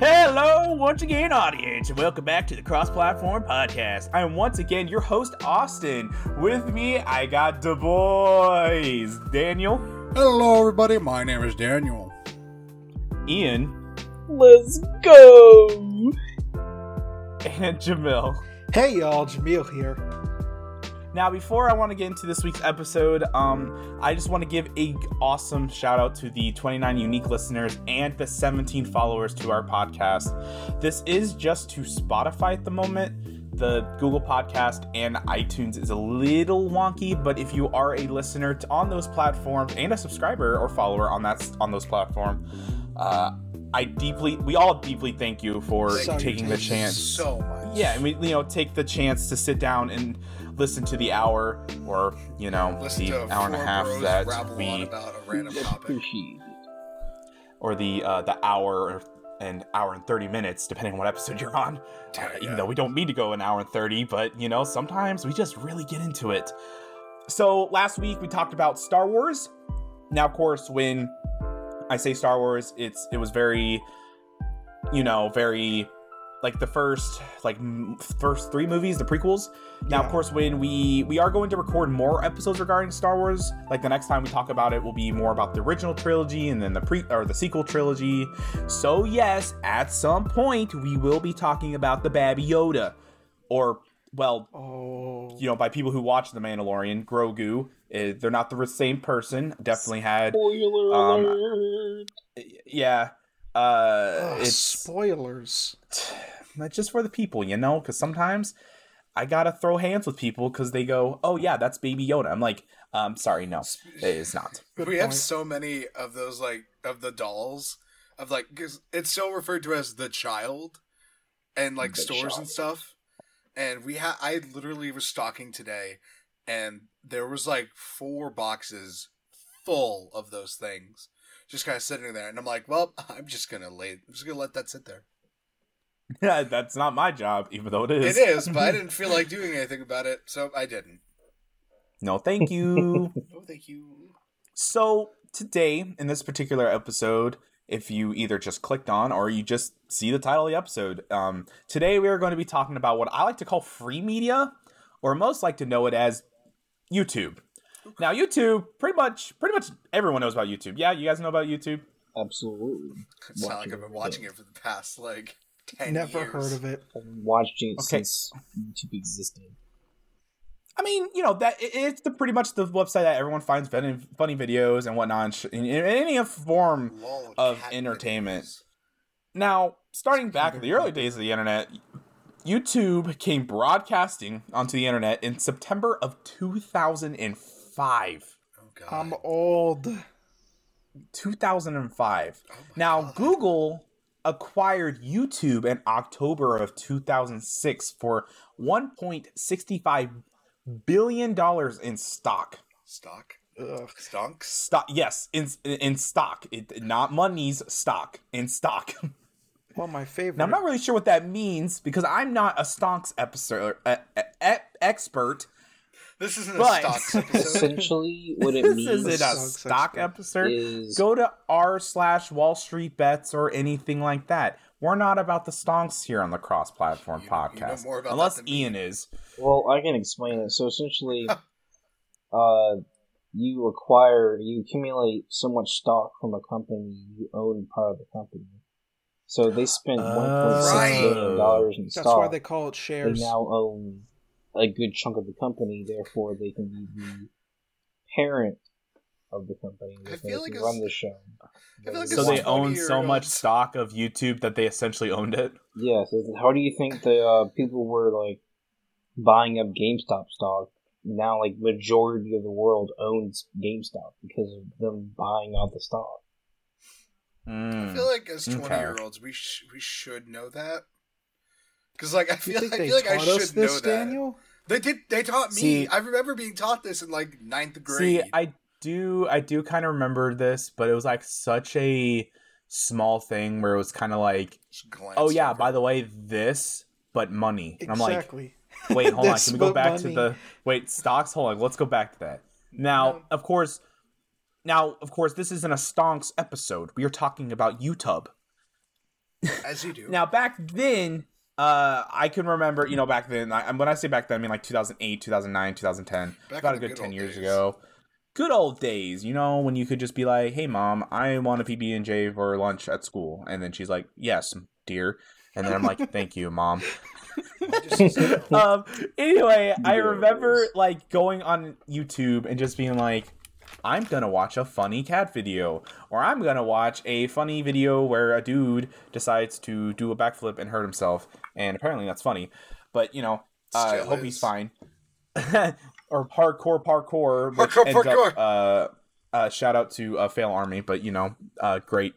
Hello, once again, audience, and welcome back to the Cross-Platform Podcast. I am once again your host, Austin. With me, I got the boys, Daniel. Hello, everybody. My name is Daniel. Ian. Let's go. And Jamil. Hey, y'all. Jamil here. Now, before I want to get into this week's episode, I just want to give a awesome shout out to the 29 unique listeners and the 17 followers to our podcast. This is just to Spotify at the moment. The Google Podcast and iTunes is a little wonky, but if you are a listener on those platforms and a subscriber or follower on those platforms, we all deeply thank you for taking the chance. So much. Yeah, and we take the chance to sit down and listen to the hour or the hour and a half that we about a random topic. Or the hour and 30 minutes depending on what episode you're on. Even though we don't mean to go an hour and 30, but sometimes we just really get into it. So last week we talked about Star Wars. Now, of course, when I say Star Wars, it was very, very, like the first three movies, the prequels. Now, of course, when we are going to record more episodes regarding Star Wars, like the next time we talk about it will be more about the original trilogy and then the sequel trilogy. So yes, at some point we will be talking about the Baby Yoda, by people who watch The Mandalorian, Grogu. They're not the same person. Definitely had spoiler alert. Yeah. It's spoilers. That's just for the people, because sometimes I gotta throw hands with people because they go, "Oh yeah, that's Baby Yoda." I'm like, sorry, no, it is not. We have so many of those, of the dolls, because it's so referred to as the child, and the stores child and stuff. And I literally was stalking today, and there was 4 boxes full of those things, just kind of sitting there. And I'm like, well, I'm just gonna let that sit there. Yeah, that's not my job, even though it is. It is, but I didn't feel like doing anything about it, so I didn't. No, thank you. No, thank you. So today, in this particular episode, if you either just clicked on or you just see the title of the episode, today we are going to be talking about what I like to call free media, or most like to know it as YouTube. Now, YouTube, pretty much everyone knows about YouTube. Yeah, you guys know about YouTube? Absolutely. It's not like I've been watching it for the past, 10 Never years. Heard of it. I've been watching it since YouTube existed. I mean, that it's pretty much the website that everyone finds funny videos and whatnot in any form of entertainment. Videos. Now, starting back in the early days of the internet, YouTube came broadcasting onto the internet in September of 2005. Oh, God. I'm old. 2005. Oh, now, God. Google acquired YouTube in October of 2006 for $1.65 billion in stock. Stock? Ugh. Stonks? Stock, yes, in stock. Not monies, stock. In stock. Well, my favorite. Now, I'm not really sure what that means because I'm not a stonks expert. This isn't a stonks episode. Essentially, what it means is a stock episode. Go to r/WallStreetBets or anything like that. We're not about the stonks here on the Cross-Platform Podcast, unless Ian is. Well, I can explain it. So essentially, you accumulate so much stock from a company, you own part of the company. So they spent $1.6 billion in stock. That's why they call it shares. They now own a good chunk of the company, therefore they can be the parent of the company. I feel like run the show. So they own so much stock of YouTube that they essentially owned it? Yeah, so how do you think the people were buying up GameStop stock? Now majority of the world owns GameStop because of them buying out the stock. I feel like as 20-year-olds, we should know that. Because I should know that. Daniel? They did. They taught me. See, I remember being taught this in 9th grade. See, I do kind of remember this, but it was such a small thing where it was kind of oh yeah, by the way, this but money. And exactly. I'm wait, hold on. Can we go back money. To the stocks? Hold on. Let's go back to that. Now, Now, of course, this isn't a stonks episode. We are talking about YouTube. As you do. Now, back then, I can remember, you know, back then, when I say back then, I mean like 2008, 2009, 2010. Back about a good 10 years ago. Good old days, you know, when you could just be like, hey, Mom, I want a PB&J for lunch at school. And then she's like, yes, dear. And then I'm like, thank you, Mom. Anyway, I remember like going on YouTube and just being like, I'm gonna watch a funny cat video, or I'm gonna watch a funny video where a dude decides to do a backflip and hurt himself, and apparently that's funny. But you know, I hope he's fine. Or parkour, which ends up, shout out to Fail Army, but you know, great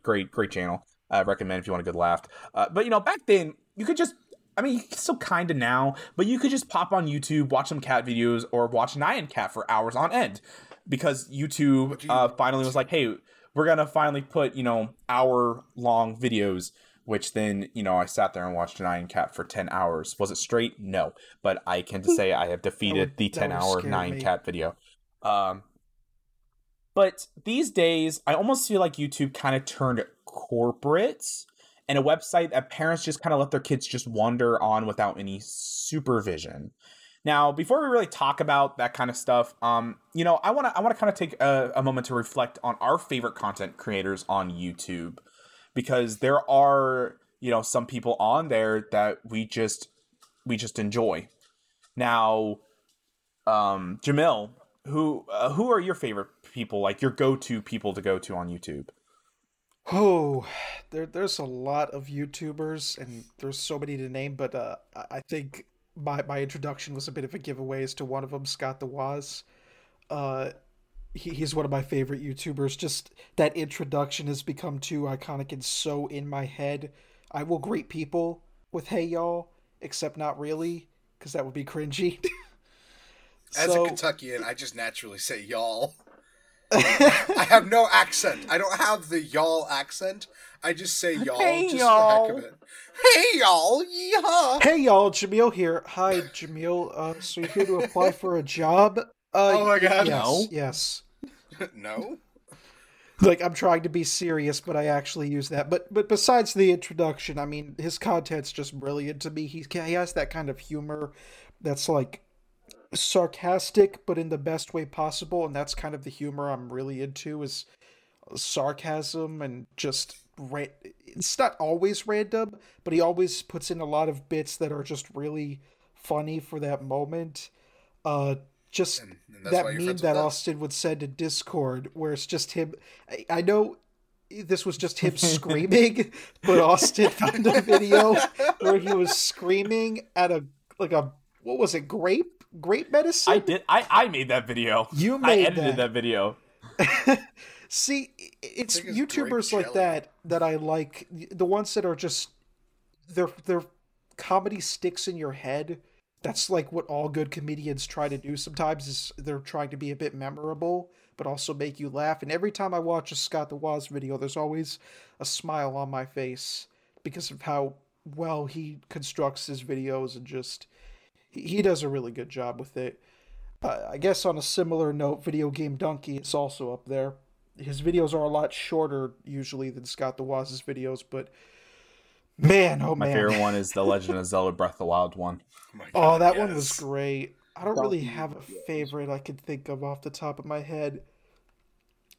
channel. I recommend if you want a good laugh. But you know, back then you could just. I mean, you can still kind of now, but you could just pop on YouTube, watch some cat videos, or watch Nyan Cat for hours on end, because YouTube finally was like, hey, we're going to finally put, you know, hour-long videos, which then, you know, I sat there and watched Nyan Cat for 10 hours. Was it straight? No. But I can say I have defeated the 10-hour Nyan Cat video. But these days, I almost feel like YouTube kind of turned corporate, and a website that parents just kind of let their kids just wander on without any supervision. Now, before we really talk about that kind of stuff, you know, I want to kind of take a moment to reflect on our favorite content creators on YouTube, because there are, you know, some people on there that we just enjoy. Now, Jamil, who are your favorite people, like your go-to people to go to on YouTube? Oh, there's a lot of YouTubers, and there's so many to name, but I think my introduction was a bit of a giveaway as to one of them, Scott the Woz. He's one of my favorite YouTubers. Just that introduction has become too iconic and so in my head. I will greet people with, hey, y'all, except not really, because that would be cringy. As a Kentuckian, I just naturally say y'all. I have no accent. I don't have the y'all accent. I just say y'all, hey, just y'all. For the heck of it. Hey y'all, yeehaw. Hey y'all, Jamil here. Hi, Jamil. So you're here to apply for a job? Oh my god, yes. No. Yes. No. Like, I'm trying to be serious, but I actually use that. But besides the introduction, I mean, his content's just brilliant to me. He has that kind of humor that's like sarcastic, but in the best way possible, and that's kind of the humor I'm really into, is sarcasm and just it's not always random, but he always puts in a lot of bits that are just really funny for that moment. Just and that meme that Austin would send in Discord, where it's just him. I know this was just him screaming, but Austin found a video where he was screaming at a what was it, grape? Great medicine. I did. I made that video. You made that. I edited that video. See, it's YouTubers like that I like. The ones that are just their comedy sticks in your head. That's like what all good comedians try to do sometimes, is they're trying to be a bit memorable, but also make you laugh. And every time I watch a Scott the Woz video, there's always a smile on my face because of how well he constructs his videos, and just... he does a really good job with it. I guess on a similar note, Video Game Donkey is also up there. His videos are a lot shorter usually than Scott the Woz's videos, but man, oh man. My favorite one is The Legend of Zelda Breath of the Wild one. Oh, that one was great. I don't really have a favorite I could think of off the top of my head.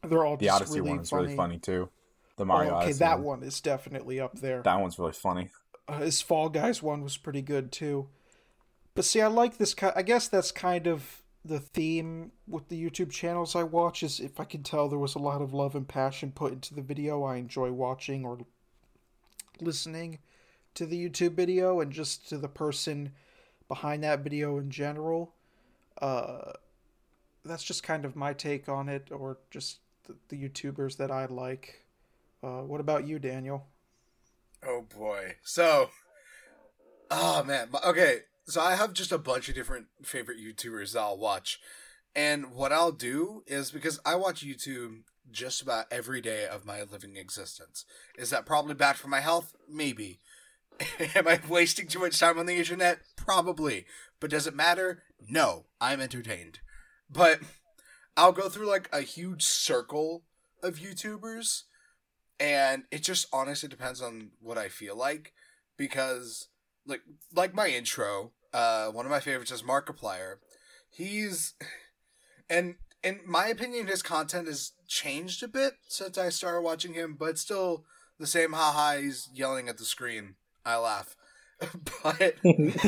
They're all just really funny. The Odyssey one is really funny too. The Mario Odyssey. Okay, that one is definitely up there. That one's really funny. His Fall Guys one was pretty good too. But see, I like this kind. I guess that's kind of the theme with the YouTube channels I watch, is if I can tell there was a lot of love and passion put into the video, I enjoy watching or listening to the YouTube video and just to the person behind that video in general. That's just kind of my take on it, or just the YouTubers that I like. What about you, Daniel? Oh boy. Okay. So I have just a bunch of different favorite YouTubers that I'll watch. And what I'll do is, because I watch YouTube just about every day of my living existence. Is that probably bad for my health? Maybe. Am I wasting too much time on the internet? Probably. But does it matter? No. I'm entertained. But I'll go through like a huge circle of YouTubers And it just honestly depends on what I feel like, because like my intro, one of my favorites is Markiplier. He's, and in my opinion, his content has changed a bit since I started watching him, but still the same haha, he's yelling at the screen. I laugh. But and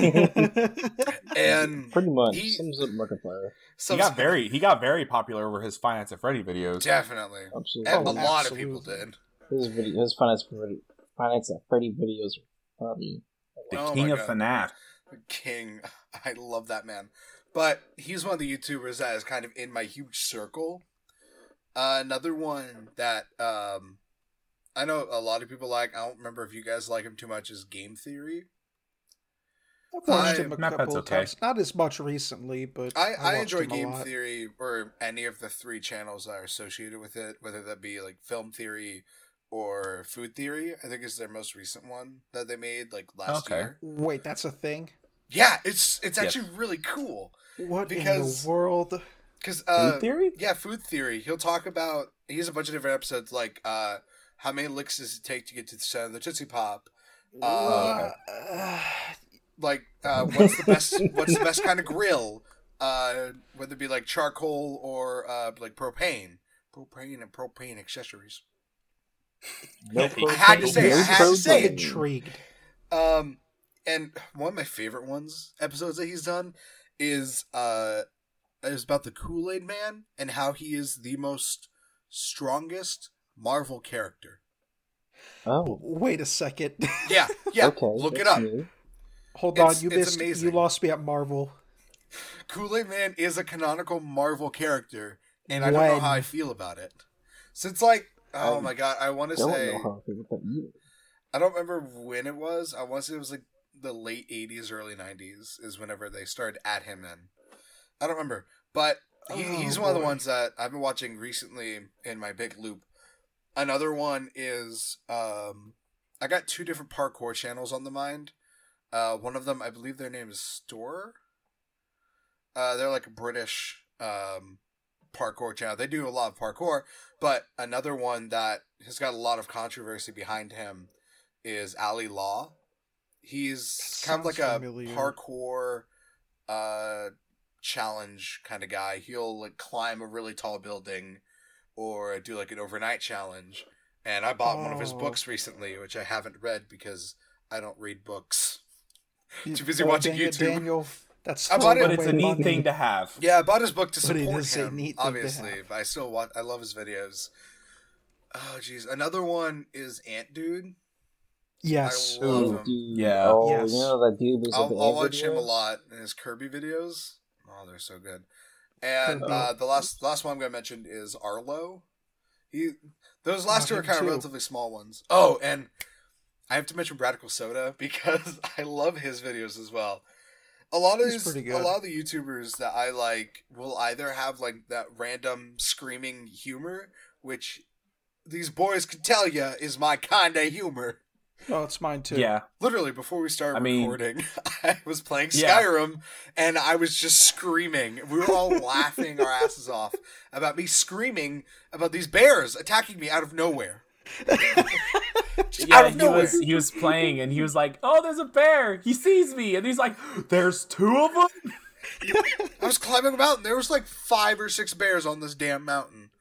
pretty much sums up Markiplier. He got very popular over his Finance at Freddy videos. Definitely. Absolutely. And a lot of people did. His Finance at Freddy videos are probably the king of FNAF. King. I love that man. But he's one of the YouTubers that is kind of in my huge circle. Another one that I know a lot of people like, I don't remember if you guys like him too much, is Game Theory. I've watched him a couple of times. Not as much recently, but I enjoy Game Theory or any of the three channels that are associated with it, whether that be like Film Theory or Food Theory. I think is their most recent one that they made like last year. Wait, that's a thing? Yeah, it's actually really cool. What because, in the world? Because Food Theory? Yeah, Food Theory. He'll talk about, he has a bunch of different episodes like how many licks does it take to get to the center of the Tootsie Pop? What's the best kind of grill? Whether it be like charcoal or like propane. Propane and propane accessories. I had to say it. Intrigued. And one of my favorite episodes that he's done is about the Kool-Aid Man and how he is the most strongest Marvel character. Oh, wait a second. Yeah. Okay, look it up. New. Hold on, you lost me at Marvel. Kool-Aid Man is a canonical Marvel character, and I don't know how I feel about it. Since like, oh my god, I want to say, I don't remember when it was. I want to say it was like the late 80s, early 90s is whenever they started at him in. I don't remember, but he's one of the ones that I've been watching recently in my big loop. Another one is, I got two different parkour channels on the mind. One of them, I believe their name is Store. They're like a British parkour channel. They do a lot of parkour, but another one that has got a lot of controversy behind him is Ali Law. He's kind of like a parkour challenge kind of guy. He'll like climb a really tall building or do like an overnight challenge. And I bought one of his books recently, which I haven't read because I don't read books. Too busy watching YouTube. Daniel, that's but it's a neat thing to have. Yeah, I bought his book to support him, obviously. But I still I love his videos. Oh, jeez. Another one is Ant Dude. Yes. I love him. Yeah. Oh, yes. You know that dude was I'll watch him a lot in his Kirby videos. Oh, they're so good. And the last one I'm going to mention is Arlo. Those last two are kind of relatively small ones. Oh, and I have to mention Radical Soda because I love his videos as well. A lot of the YouTubers that I like will either have like that random screaming humor, which these boys can tell you is my kind of humor. Oh, it's mine too. Yeah. Literally, before we started recording, I was playing Skyrim, and I was just screaming. We were all laughing our asses off about me screaming about these bears attacking me out of nowhere. He was playing, and he was like, oh, there's a bear. He sees me, and he's like, there's two of them? I was climbing a mountain. There was like 5 or 6 bears on this damn mountain.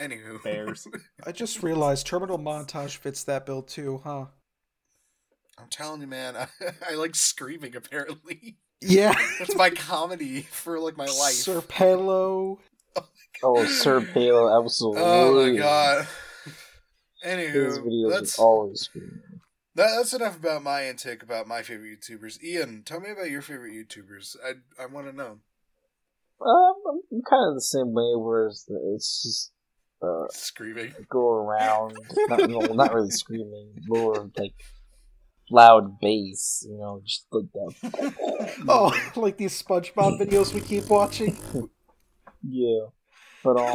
Anywho. Bears. I just realized Terminal Montage fits that bill too, huh? I'm telling you, man, I like screaming, apparently. Yeah. That's my comedy for, like, my life. Sir Pelo. Oh, Sir Pelo, absolutely. Oh, my God. Anywho, his videos are always screaming. That's enough about my intake about my favorite YouTubers. Ian, tell me about your favorite YouTubers. I want to know. I'm kind of the same way, where it's just screaming. Go around. not really screaming. More, like, loud bass, you know, just like that. Like these SpongeBob videos we keep watching. Yeah, but I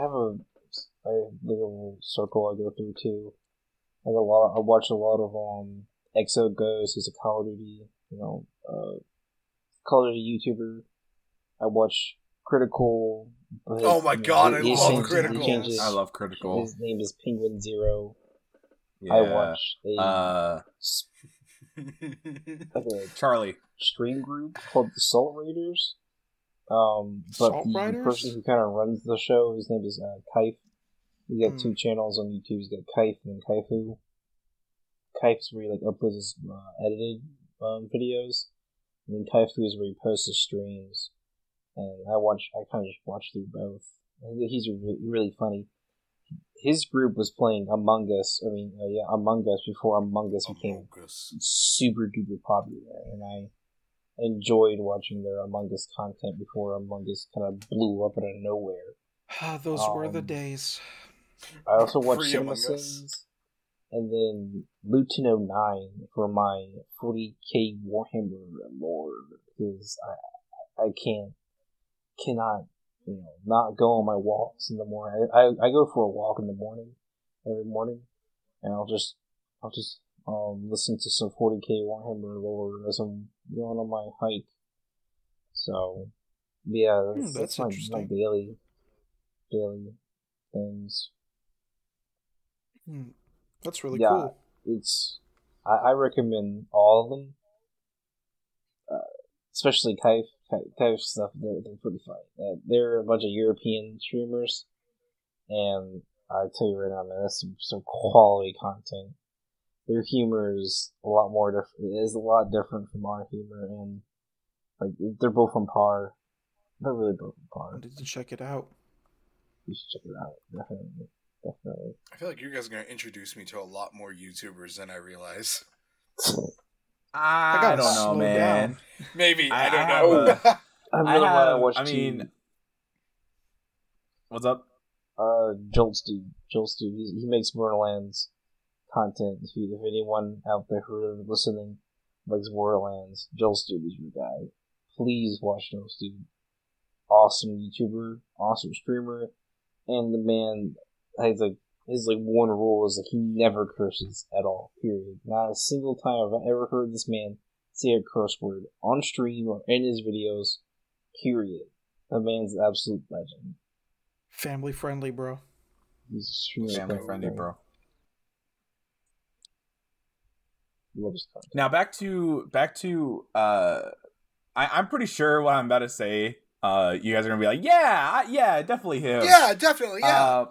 have a little circle I go through too. I watch a lot of Exo Goes. He's a Call of Duty, you know, Call of Duty YouTuber. I watch Critical, But, oh my god, I love Critical. I love Critical. His name is Penguin Zero. Yeah. I watched a Charlie stream group called the Salt Raiders. But the person who kind of runs the show, his name is Kaif. He's got two channels on YouTube. He's got Kaif and Kaifu. Kaif's where he like uploads his edited videos, and then Kaifu is where he posts his streams. And I kind of just watch through both. He's really funny. His group was playing Among Us. I mean, Among Us before Among Us became super duper popular, and I enjoyed watching their Among Us content before Among Us kind of blew up out of nowhere. Those were the days. I also watched Simpsons, and then Lutino 9 for my 40k Warhammer lord, because I cannot, not go on my walks in the morning. I go for a walk in the morning, every morning, and I'll just listen to some 40k Warhammer lore as I'm going on my hike. So, yeah, that's my daily things. That's really cool. I recommend all of them, especially Kaif. Kaif stuff, they're pretty fun. They're a bunch of European streamers, and I tell you right now, man, that's some quality content. Their humor is a lot different from our humor, and like they're both on par. They're really both on par. I didn't check it out. You should check it out, definitely. I feel like you guys are going to introduce me to a lot more YouTubers than I realize. I don't know, man. Maybe. I don't know. What's up? Joel's dude. He makes Borderlands content. If anyone out there who is listening likes Borderlands, Joel's dude is your guy. Please watch Joel's dude. Awesome YouTuber, awesome streamer, and the man has his one rule is he never curses at all. Period. Not a single time have I ever heard this man say a curse word on stream or in his videos. Period. The man's an absolute legend. Family friendly, bro. He's extremely family friendly, bro. Love his content. Now back to I'm pretty sure what I'm about to say. You guys are gonna be like, yeah, definitely him. Yeah, definitely. Yeah.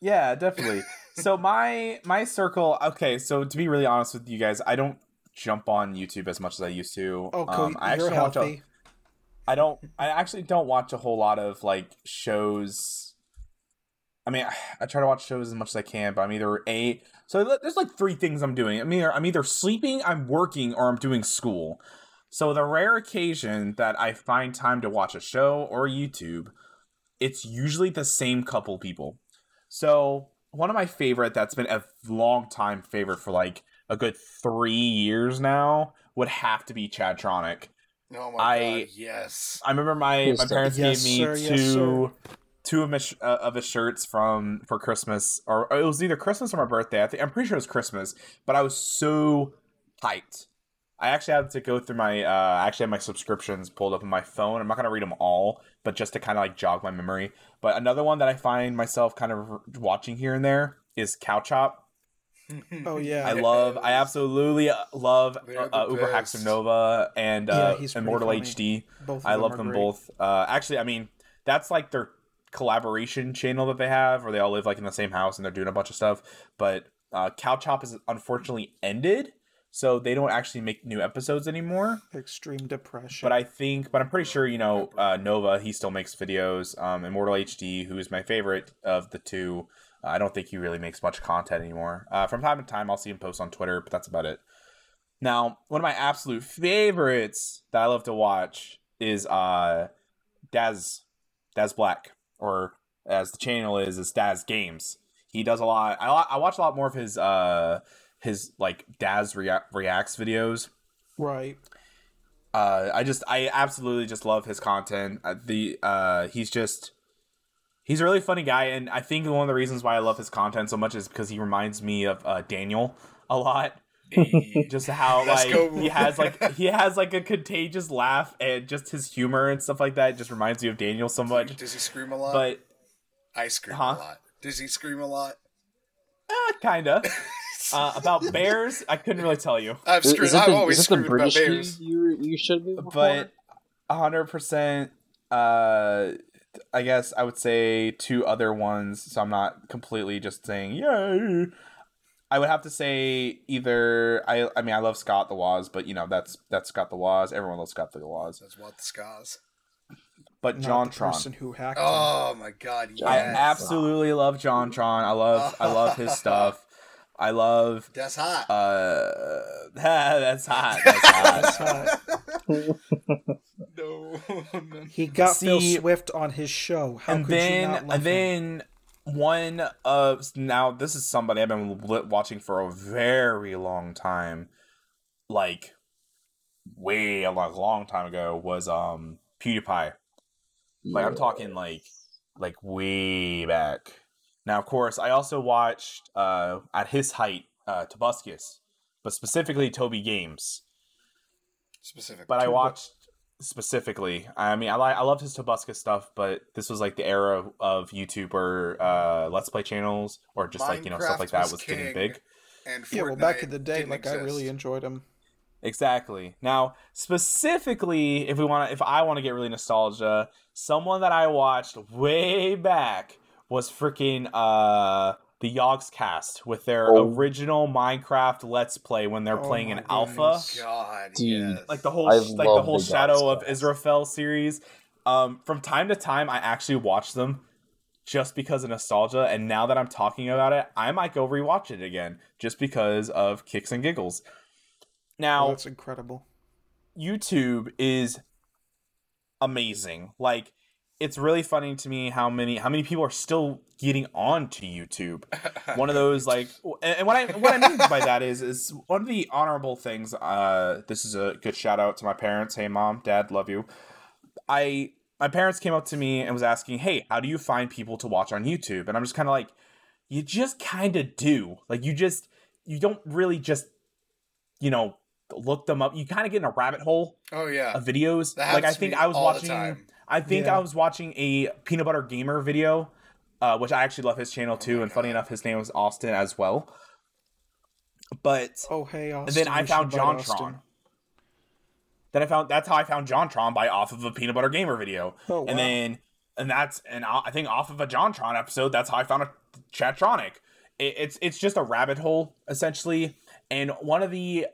Yeah, definitely. So my circle, okay, so to be really honest with you guys, I don't jump on YouTube as much as I used to. Oh, cool. I actually don't watch a whole lot of like shows. I mean, I try to watch shows as much as I can, but I'm either there's like three things I'm doing. I'm either sleeping, I'm working, or I'm doing school. So the rare occasion that I find time to watch a show or YouTube, it's usually the same couple people. So one of my favorite that's been a long time favorite for like a good 3 years now would have to be Chadtronic. Oh my god! Yes, I remember my parents gave me two of his shirts for Christmas, or it was either Christmas or my birthday. I think I'm pretty sure it was Christmas, but I was so hyped. I actually had to go through my my subscriptions pulled up on my phone. I'm not going to read them all, but just to kind of like jog my memory. But another one that I find myself kind of watching here and there is Cow Chop. Oh yeah. I absolutely love Uber Hacks of Nova and Immortal HD. I love them both. Actually, I mean, that's like their collaboration channel that they have where they all live like in the same house and they're doing a bunch of stuff. But Cow Chop is unfortunately ended. So they don't actually make new episodes anymore. Extreme depression. But I'm pretty sure, Nova, he still makes videos. Immortal HD, who is my favorite of the two. I don't think he really makes much content anymore. From time to time, I'll see him post on Twitter, but that's about it. Now, one of my absolute favorites that I love to watch is Daz Black, or as the channel is Daz Games. He does a lot. I watch a lot more of his like Daz reacts videos, right? I absolutely just love his content. He's a really funny guy, and I think one of the reasons why I love his content so much is because he reminds me of Daniel a lot. just how like he has like a contagious laugh, and just his humor and stuff like that just reminds me of Daniel so much. Does he scream a lot? But I scream a lot. Does he scream a lot? Kinda. About bears, I couldn't really tell you. I've always screamed about bears. You should be before? But 100%. I guess I would say two other ones, so I'm not completely just saying yay. I would have to say either I mean I love Scott the Woz, but you know that's Scott the Woz. Everyone loves Scott the Woz. That's what the Scoz. But not JonTron, the person who hacked. Oh him. My God! Yes. I absolutely love JonTron. I love his stuff. I love that's hot. That's hot. No. He got Phil Swift on his show. How and could then, you not love and him? Then one of now this is somebody I've been watching for a very long time, like way a long time ago was PewDiePie. Like I'm talking like way back. Now, of course, I also watched at his height Tobuscus, but specifically Toby Games. But I watched specifically. I mean, I loved his Tobuscus stuff, but this was like the era of YouTuber Let's Play channels or just Minecraft like you know stuff like that was getting big. And Fortnite back in the day, like exist. I really enjoyed him. Exactly. Now, specifically, if I want to get really nostalgia, someone that I watched way back was freaking the Yogscast with their original Minecraft Let's Play when they're playing an alpha. God, yes. Like the whole Shadow of Israfel series. From time to time, I actually watch them just because of nostalgia. And now that I'm talking about it, I might go rewatch it again just because of kicks and giggles. Now that's incredible. YouTube is amazing. Like. It's really funny to me how many people are still getting on to YouTube. One of those like, and what I mean by that is one of the honorable things. This is a good shout out to my parents. Hey, Mom, Dad, love you. My parents came up to me and was asking, hey, how do you find people to watch on YouTube? And I'm just kind of like, you just kind of do. Like you don't really just, you know, look them up. You kind of get in a rabbit hole. Oh yeah, of videos. That like I think I was watching. I think I was watching a Peanut Butter Gamer video, which I actually love his channel too. And funny enough, his name was Austin as well. But Austin, and then I found JonTron. That's how I found JonTron by off of a Peanut Butter Gamer video. Oh, wow. And I think off of a JonTron episode, that's how I found a Chadtronic. It's just a rabbit hole essentially. And one of the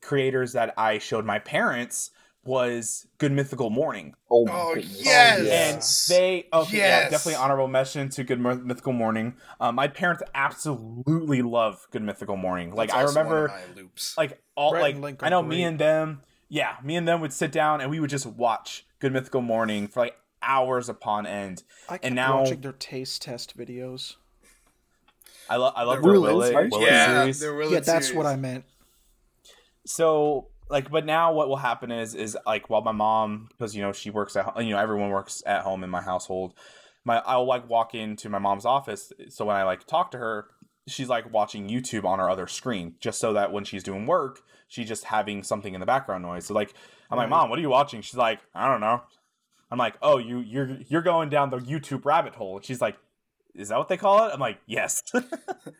creators that I showed my parents was Good Mythical Morning. Oh yes, and they yeah, definitely honorable mention to Good Mythical Morning. My parents absolutely love Good Mythical Morning. Like I remember, like all Brett like I know Green. me and them would sit down and we would just watch Good Mythical Morning for like hours upon end. I kept watching their taste test videos. I love their Will It series. Yeah, that's what I meant. So. Like, but now what will happen is like while my mom, because you know she works at home, you know everyone works at home in my household. I'll like walk into my mom's office, so when I like talk to her, she's like watching YouTube on her other screen, just so that when she's doing work, she's just having something in the background noise. So like I'm like, Mom, what are you watching? She's like, I don't know. I'm like, oh, you're going down the YouTube rabbit hole. And she's like, is that what they call it? I'm like, yes.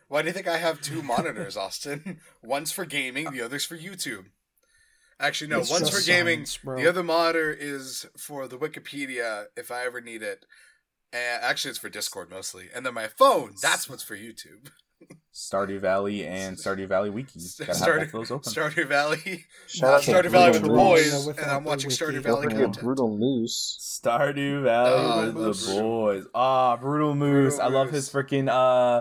Why do you think I have two monitors, Austin? One's for gaming, the other's for YouTube. Actually, no. One's for gaming. The other monitor is for the Wikipedia if I ever need it. Actually, it's for Discord mostly. And then my phone. That's what's for YouTube. Stardew Valley and Stardew Valley Wiki. Stardew Valley. Stardew Valley with the boys. And I'm watching Stardew Valley content. Brutal Moose. Stardew Valley with the boys. Ah, Brutal Moose. I love his freaking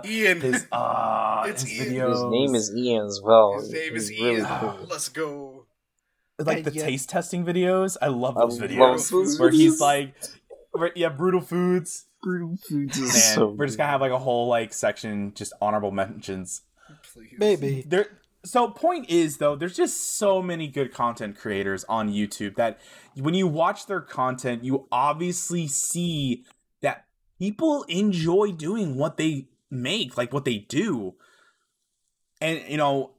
Ian. His videos. His name is Ian as well. His name is Ian. Let's go. Like the taste testing videos, I love those videos where he's like, brutal foods. Man, so we're just gonna have like a whole like section just honorable mentions. Please. Maybe there. So point is though, there's just so many good content creators on YouTube that when you watch their content, you obviously see that people enjoy doing what they make, like what they do, and you know.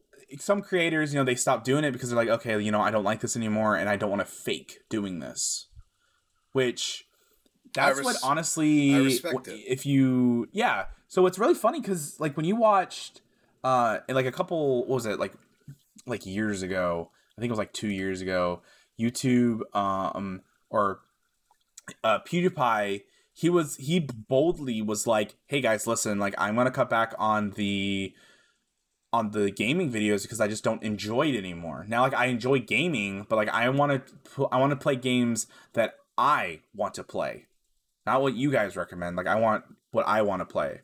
some creators, you know, they stop doing it because they're like, okay, you know, I don't like this anymore, and I don't want to fake doing this. Which, that's what honestly, I respect it. If you, yeah. So it's really funny because, like, when you watched, like a couple, what was it, like years ago? I think it was like 2 years ago. YouTube, PewDiePie, he boldly was like, hey guys, listen, like I'm gonna cut back on the gaming videos because I just don't enjoy it anymore. Now, like I enjoy gaming, but like I want to play games that I want to play, not what you guys recommend. Like I want what I want to play,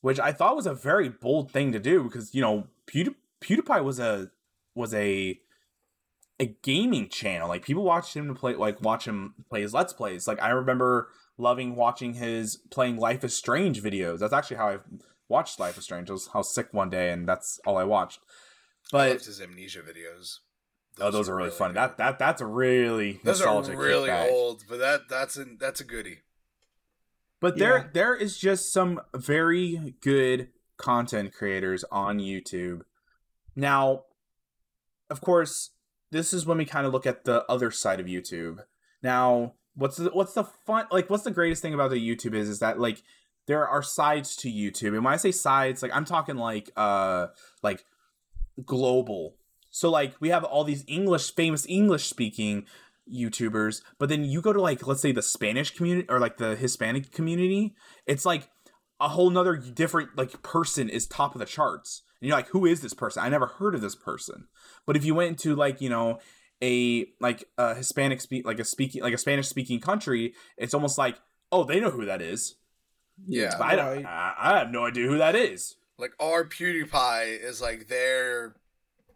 which I thought was a very bold thing to do because, you know, PewDiePie was a gaming channel. Like people watched him watch him play his Let's Plays. Like I remember loving watching his playing Life is Strange videos. That's actually how I watched Life is Strange. I was sick one day and that's all I watched. But I loved his Amnesia videos. Those are really funny. That's a really nostalgic. Those are really old, but that's a goodie. But yeah. there is just some very good content creators on YouTube. Now, of course, this is when we kind of look at the other side of YouTube. Now, what's the fun, like what's the greatest thing about the YouTube is that like there are sides to YouTube. And when I say sides, like I'm talking like global. So like we have all these famous English speaking YouTubers, but then you go to like, let's say the Spanish community or like the Hispanic community, it's like a whole nother different like person is top of the charts. And you're like, who is this person? I never heard of this person. But if you went into like, you know, a Hispanic a Spanish speaking country, it's almost like, oh, they know who that is. Yeah, but I have no idea who that is. Like our PewDiePie is like their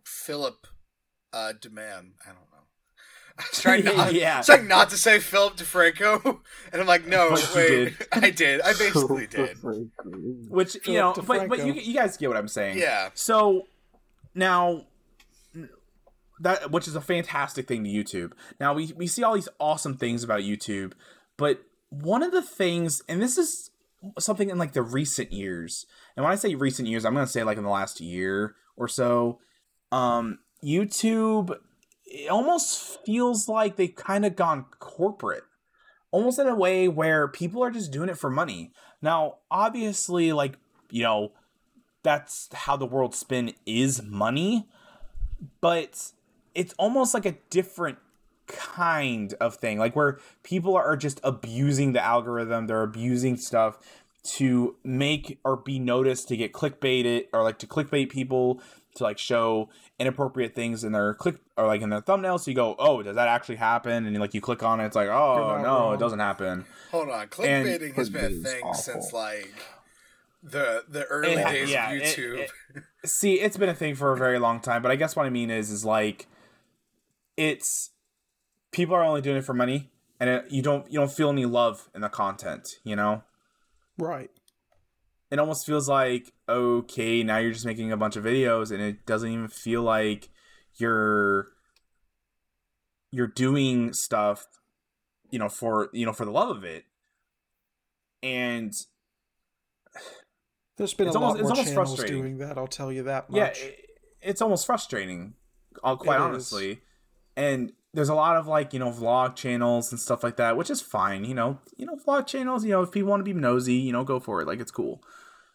Philip DeMann. I don't know. I was trying not, yeah. It's like not to say Philip DeFranco, and I'm like, no, wait, I basically did. Which Philip, you know, but you guys get what I'm saying. Yeah. So now that, which is a fantastic thing to YouTube. Now we see all these awesome things about YouTube, but one of the things, and this is something in like the recent years, and when I say recent years, I'm gonna say like in the last year or so, YouTube. It almost feels like they've kind of gone corporate, almost in a way where people are just doing it for money. Now, obviously, like, you know, that's how the world spin is money, but it's almost like a different kind of thing, like where people are just abusing the algorithm. They're abusing stuff to make or be noticed, to get clickbaited or like to clickbait people, to like show inappropriate things in their click or like in their thumbnail. So you go, oh, does that actually happen? And like you click on it, it's like, oh no, wrong. It doesn't happen. Hold on, clickbaiting has been a thing since like the early days of YouTube. See, it's been a thing for a very long time, but I guess what I mean is like it's people are only doing it for money, and you don't feel any love in the content, you know? Right. It almost feels like, okay, now you're just making a bunch of videos, and it doesn't even feel like you're doing stuff, you know, for the love of it. And there's been a lot more channels doing that. I'll tell you that much. Yeah, it's almost frustrating, quite honestly. Is. And there's a lot of like, you know, vlog channels and stuff like that, which is fine. You know, vlog channels, you know, if people want to be nosy, you know, go for it. Like, it's cool.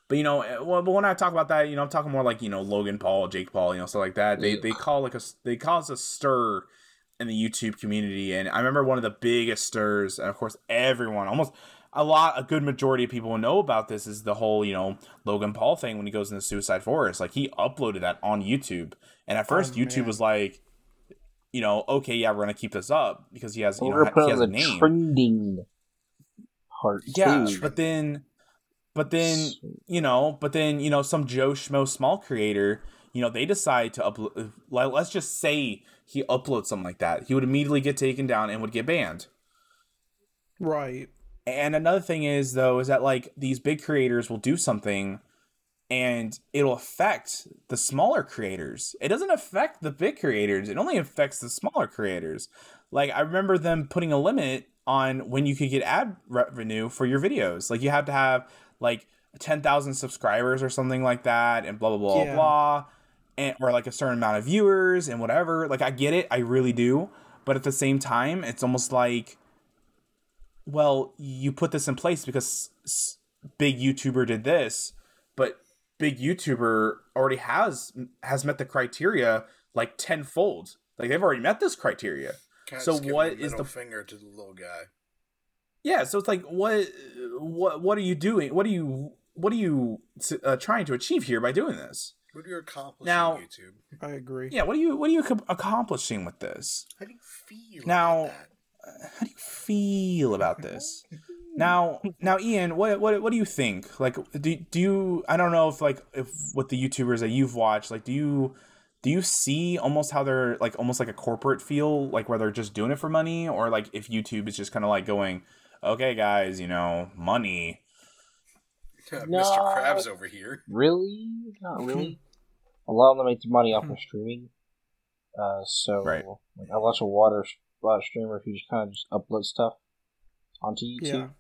But, you know, but when I talk about that, you know, I'm talking more like, you know, Logan Paul, Jake Paul, you know, stuff like that. They cause a stir in the YouTube community. And I remember one of the biggest stirs, and of course, everyone, almost a good majority of people will know about this, is the whole, you know, Logan Paul thing when he goes in the suicide forest. Like, he uploaded that on YouTube. And at first, YouTube was like, you know, okay, yeah, we're gonna keep this up because he has, you know, he has a name. Trending part, yeah, too. But then, you know, some Joe Schmo small creator, you know, they decide to upload. Let's just say he uploads something like that, he would immediately get taken down and would get banned. Right. And another thing is though is that like these big creators will do something, and it'll affect the smaller creators. It doesn't affect the big creators. It only affects the smaller creators. Like, I remember them putting a limit on when you could get ad revenue for your videos. Like, you have to have, like, 10,000 subscribers or something like that, and blah, blah, blah, blah. and, or like a certain amount of viewers and whatever. Like, I get it. I really do. But at the same time, it's almost like, well, you put this in place because big YouTuber did this, but big YouTuber already has met the criteria like tenfold. Like, they've already met this criteria. So what is the finger to the little guy? Yeah. So it's like, what are you doing? What are you trying to achieve here by doing this? What are you accomplishing now, YouTube? I agree. Yeah, what are you accomplishing with this? How do you feel now, about that? How do you feel about this? now, Ian, what do you think? Like, do you? I don't know if with the YouTubers that you've watched, like, do you see almost how they're like almost like a corporate feel, like where they're just doing it for money, or like if YouTube is just kind of like going, okay, guys, you know, money. No, Mr. Krabs over here. Really? Not really. A lot of them make their money off of streaming. Right. Like, I watch a lot of streamers who just kind of upload stuff onto YouTube.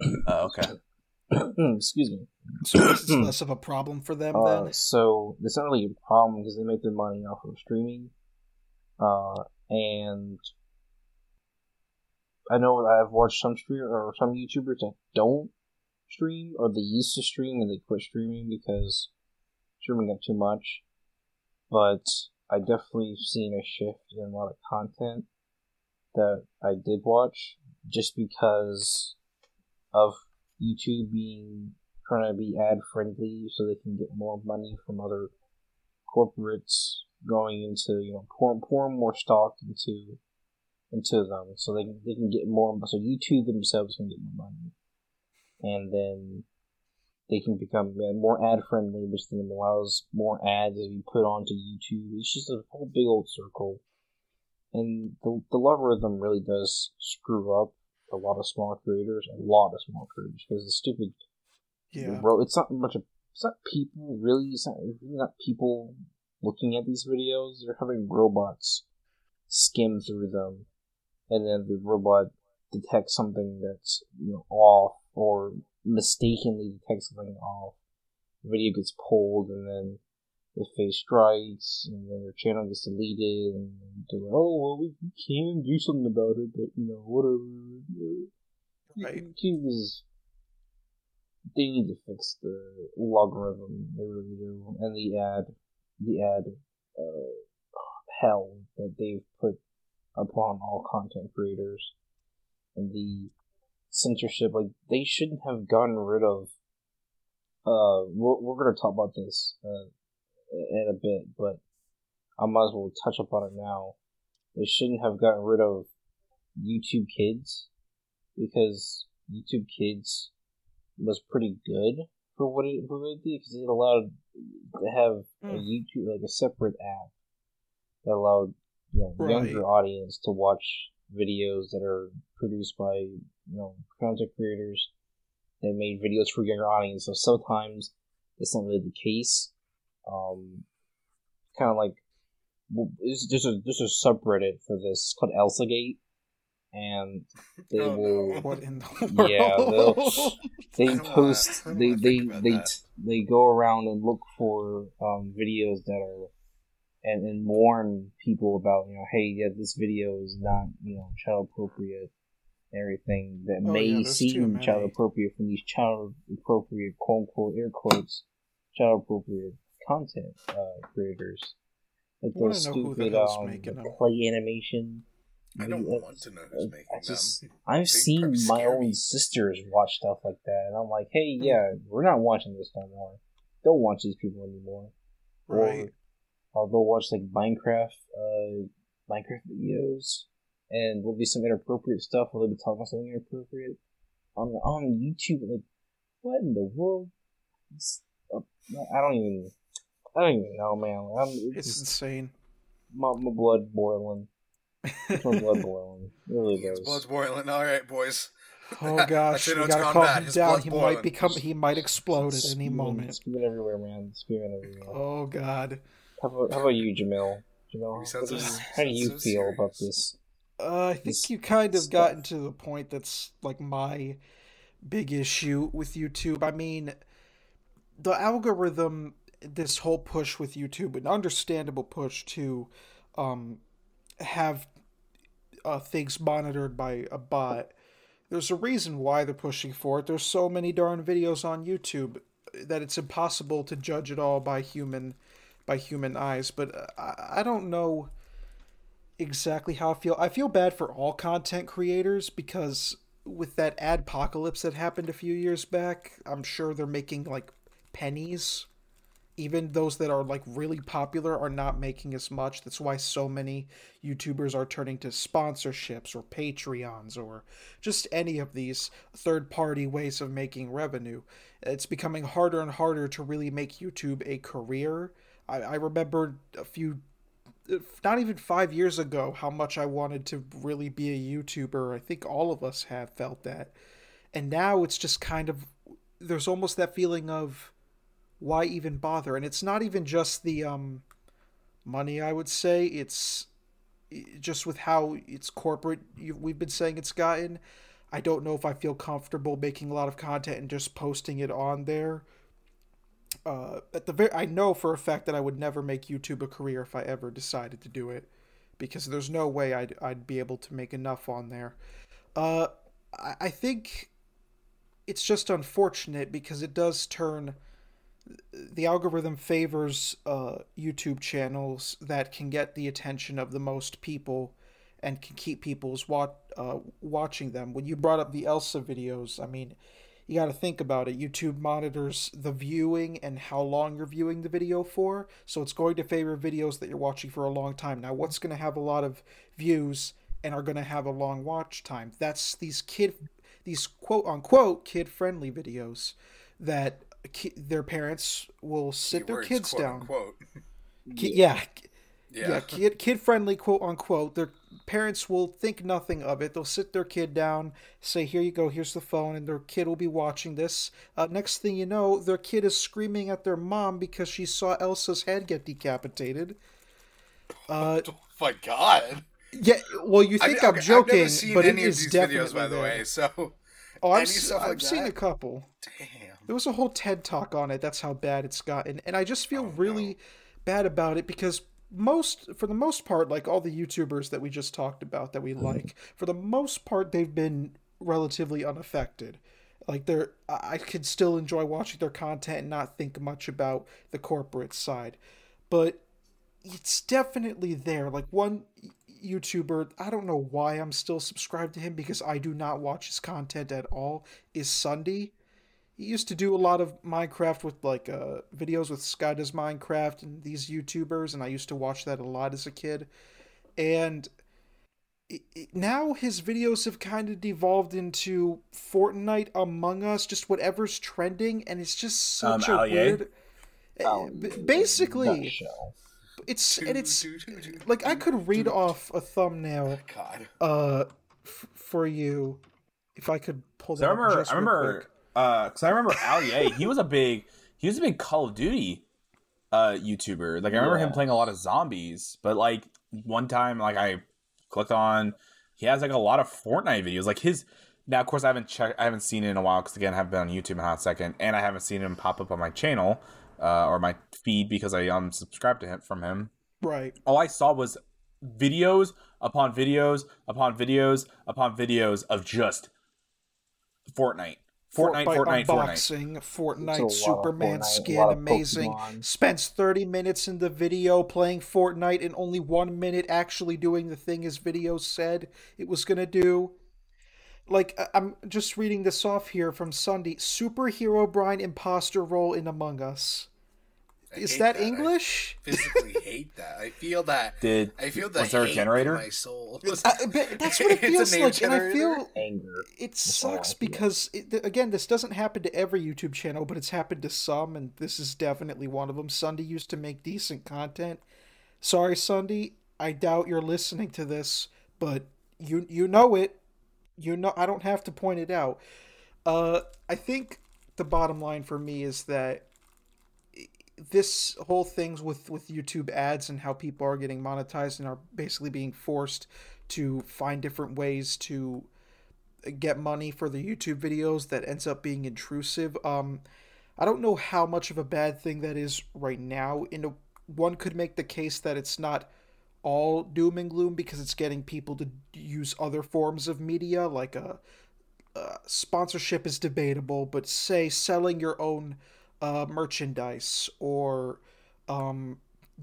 Yeah. Okay. Excuse me. So this is less of a problem for them then? So it's not really a problem because they make their money off of streaming. And I know I've watched some streamers or some YouTubers that don't stream, or they used to stream and they quit streaming because streaming got too much. But I definitely seen a shift in a lot of content that I did watch just because of YouTube being trying to be ad friendly so they can get more money from other corporates going into, you know, pouring more stock into them so they can get more, so YouTube themselves can get more money. And then they can become more ad-friendly, which then allows more ads to be put onto YouTube. It's just a whole big old circle. And the logarithm really does screw up a lot of small creators, because it's stupid. Yeah. Bro, it's not people looking at these videos. They're having robots skim through them, and then the robot detects something that's, you know, off, or mistakenly detects something off. The video gets pulled, and then their face strikes, and then their channel gets deleted, and they're like, oh, well, we can do something about it, but, you know, whatever. Right. They need to fix the logarithm, they really do, and the ad hell that they've put upon all content creators, and the censorship, like, they shouldn't have gotten rid of, we're gonna talk about this, in a bit, but I might as well touch upon it now. They shouldn't have gotten rid of YouTube Kids, because YouTube Kids was pretty good for what it did, because it allowed to have a YouTube, like, a separate app that allowed, you know, younger audience to watch videos that are produced by, you know, content creators that made videos for younger audience. So sometimes it's not really the case. Kind of like, well, there's a subreddit for this, it's called ElsaGate, and they will, what in the world? Yeah, they post, they go around and look for videos that are. And warn people about, you know, hey, yeah, this video is not, you know, child appropriate and everything that may seem child appropriate from these child appropriate, quote unquote, air quotes, child appropriate content creators. Like those stupid play animation. I don't want to know who's making them. I've seen my own sisters watch stuff like that, and I'm like, hey, yeah, we're not watching this no more. Don't watch these people anymore. Right. Or they'll watch like Minecraft videos, and there'll be some inappropriate stuff. Or they'll be talking about something inappropriate on YouTube. Like, what in the world? I don't even know, man. Like, it's insane. My blood boiling. It's my blood boiling. It really does. His blood's boiling. All right, boys. Oh gosh, we gotta calm him down. He might explode at any moment. It's spewing everywhere, man. It's spewing everywhere. Oh god. How about you, Jamil? How do you feel about this? I think you kind of gotten to the point that's like my big issue with YouTube. I mean, the algorithm this whole push with YouTube, an understandable push to have things monitored by a bot. There's a reason why they're pushing for it. There's so many darn videos on YouTube that it's impossible to judge it all by human eyes. But I don't know exactly how I feel. I feel bad for all content creators because with that adpocalypse that happened a few years back, I'm sure they're making like pennies. Even those that are like really popular are not making as much. That's why so many YouTubers are turning to sponsorships or Patreons or just any of these third-party ways of making revenue. It's becoming harder and harder to really make YouTube a career. I remember a few, not even 5 years ago, how much I wanted to really be a YouTuber. I think all of us have felt that. And now it's just kind of, there's almost that feeling of, why even bother? And it's not even just the money, I would say. It's just with how it's corporate, we've been saying it's gotten. I don't know if I feel comfortable making a lot of content and just posting it on there. I know for a fact that I would never make YouTube a career if I ever decided to do it, because there's no way I'd be able to make enough on there. I think it's just unfortunate because it does turn... The algorithm favors YouTube channels that can get the attention of the most people and can keep people's watching them. When you brought up the Elsa videos, I mean, you got to think about it. YouTube monitors the viewing and how long you're viewing the video for, so it's going to favor videos that you're watching for a long time. Now, what's going to have a lot of views and are going to have a long watch time? That's these quote-unquote kid-friendly videos that... their parents will sit their kids quote, down. Unquote. Kid-friendly, quote unquote. Their parents will think nothing of it. They'll sit their kid down, say, "Here you go, here's the phone," and their kid will be watching this. Next thing you know, their kid is screaming at their mom because she saw Elsa's head get decapitated. Oh my God! Yeah, well, you think I'm joking, I've never seen but any it of is these videos, by the way. So, I've seen a couple. Damn. There was a whole TED Talk on it. That's how bad it's gotten. And I just feel really bad about it because for the most part, like all the YouTubers that we just talked about that we like, for the most part, they've been relatively unaffected. Like I could still enjoy watching their content and not think much about the corporate side. But it's definitely there. Like one YouTuber, I don't know why I'm still subscribed to him because I do not watch his content at all, is SSundee. He used to do a lot of Minecraft with like videos with Scott Does Minecraft and these YouTubers, and I used to watch that a lot as a kid. And now his videos have kind of devolved into Fortnite, Among Us, just whatever's trending, and it's just such a weird. Basically, it's like I could read off a thumbnail for you if I could pull that. I remember. Because I remember Al Ye, he was a big Call of Duty YouTuber. Like I remember him playing a lot of zombies, but like one time, like I clicked on, he has like a lot of Fortnite videos. Like his now, of course, I haven't seen it in a while because again, I haven't been on YouTube in a hot second, and I haven't seen him pop up on my channel or my feed because I unsubscribed to him from him. Right. All I saw was videos upon videos upon videos upon videos of just Fortnite. Fortnite, unboxing, Fortnite, Superman Fortnite, skin, amazing. Spends 30 minutes in the video playing Fortnite and only 1 minute actually doing the thing his video said it was going to do. Like, I'm just reading this off here from SSundee. Superhero Brian imposter role in Among Us. Is that English? I physically hate that. I feel that. Was there a generator? In my soul. That's what it feels like, generator? And I feel anger. It sucks because, again, this doesn't happen to every YouTube channel, but it's happened to some, and this is definitely one of them. SSundee used to make decent content. Sorry, SSundee, I doubt you're listening to this, but you know it. You know, I don't have to point it out. I think the bottom line for me is that this whole thing's with YouTube ads and how people are getting monetized and are basically being forced to find different ways to get money for the YouTube videos that ends up being intrusive. I don't know how much of a bad thing that is right now. And one could make the case that it's not all doom and gloom because it's getting people to use other forms of media, like sponsorship is debatable, but say selling your own merchandise or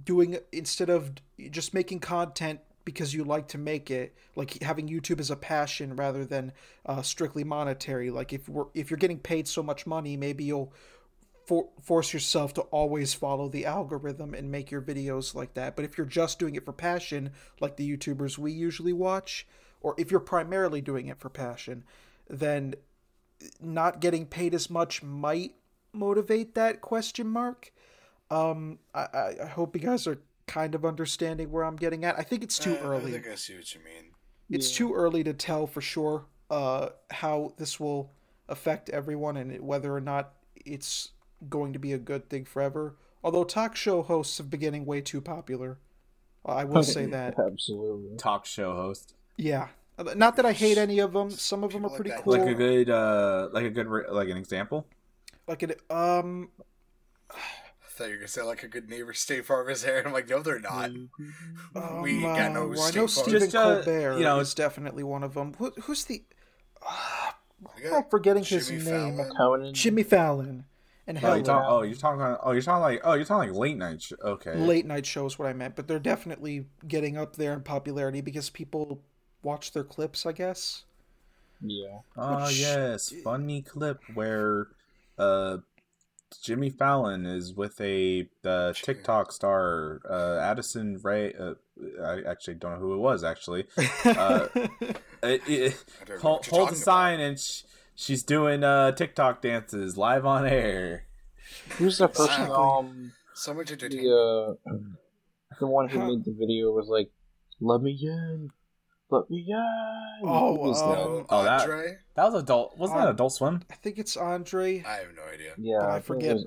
doing, instead of just making content because you like to make it, like having YouTube as a passion rather than strictly monetary. Like if you're getting paid so much money, maybe you'll force yourself to always follow the algorithm and make your videos like that. But if you're just doing it for passion, like the YouTubers we usually watch, or if you're primarily doing it for passion, then not getting paid as much might motivate that question. I hope you guys are kind of understanding where I'm getting at. I think it's too early. I think I see what you mean. It's too early to tell for sure how this will affect everyone and whether or not it's going to be a good thing forever. Although talk show hosts have been getting way too popular. I will say that. Absolutely. Talk show host. Yeah. Not that I hate any of them. Some of them are pretty cool. Like an example? Like an, I thought you were going to say like a good neighbor State Farm is there. I'm like, no, they're not. We got no State Farm. I know Stephen Colbert is definitely one of them. Who's the... I'm forgetting his name. Jimmy Fallon. And you're talking like late night show. Okay. Late night show is what I meant, but they're definitely getting up there in popularity because people watch their clips, I guess. Yeah. Oh, yes. Funny clip where Jimmy Fallon is with a TikTok star, Addison Rae. I actually don't know who it was, actually. Holds a sign about. And she's doing TikTok dances live on air. Who's the person? So much entertainment. The one who made the video was like, "Let me in. Let me in." That was Adult. Wasn't that Adult Swim? I think it's Andre. I have no idea. Yeah, I forget his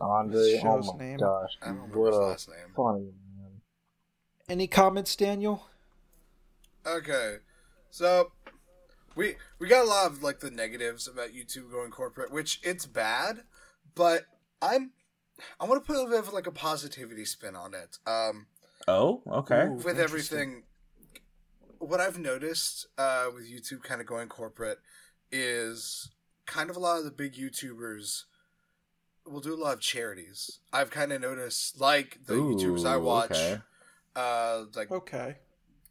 show's name. Gosh, I don't remember his last name. Funny, man. Any comments, Daniel? Okay, so we got a lot of like the negatives about YouTube going corporate, which it's bad, but I want to put a little bit of like a positivity spin on it. With everything. What I've noticed with YouTube kind of going corporate is kind of a lot of the big YouTubers will do a lot of charities. I've kind of noticed, like the YouTubers I watch,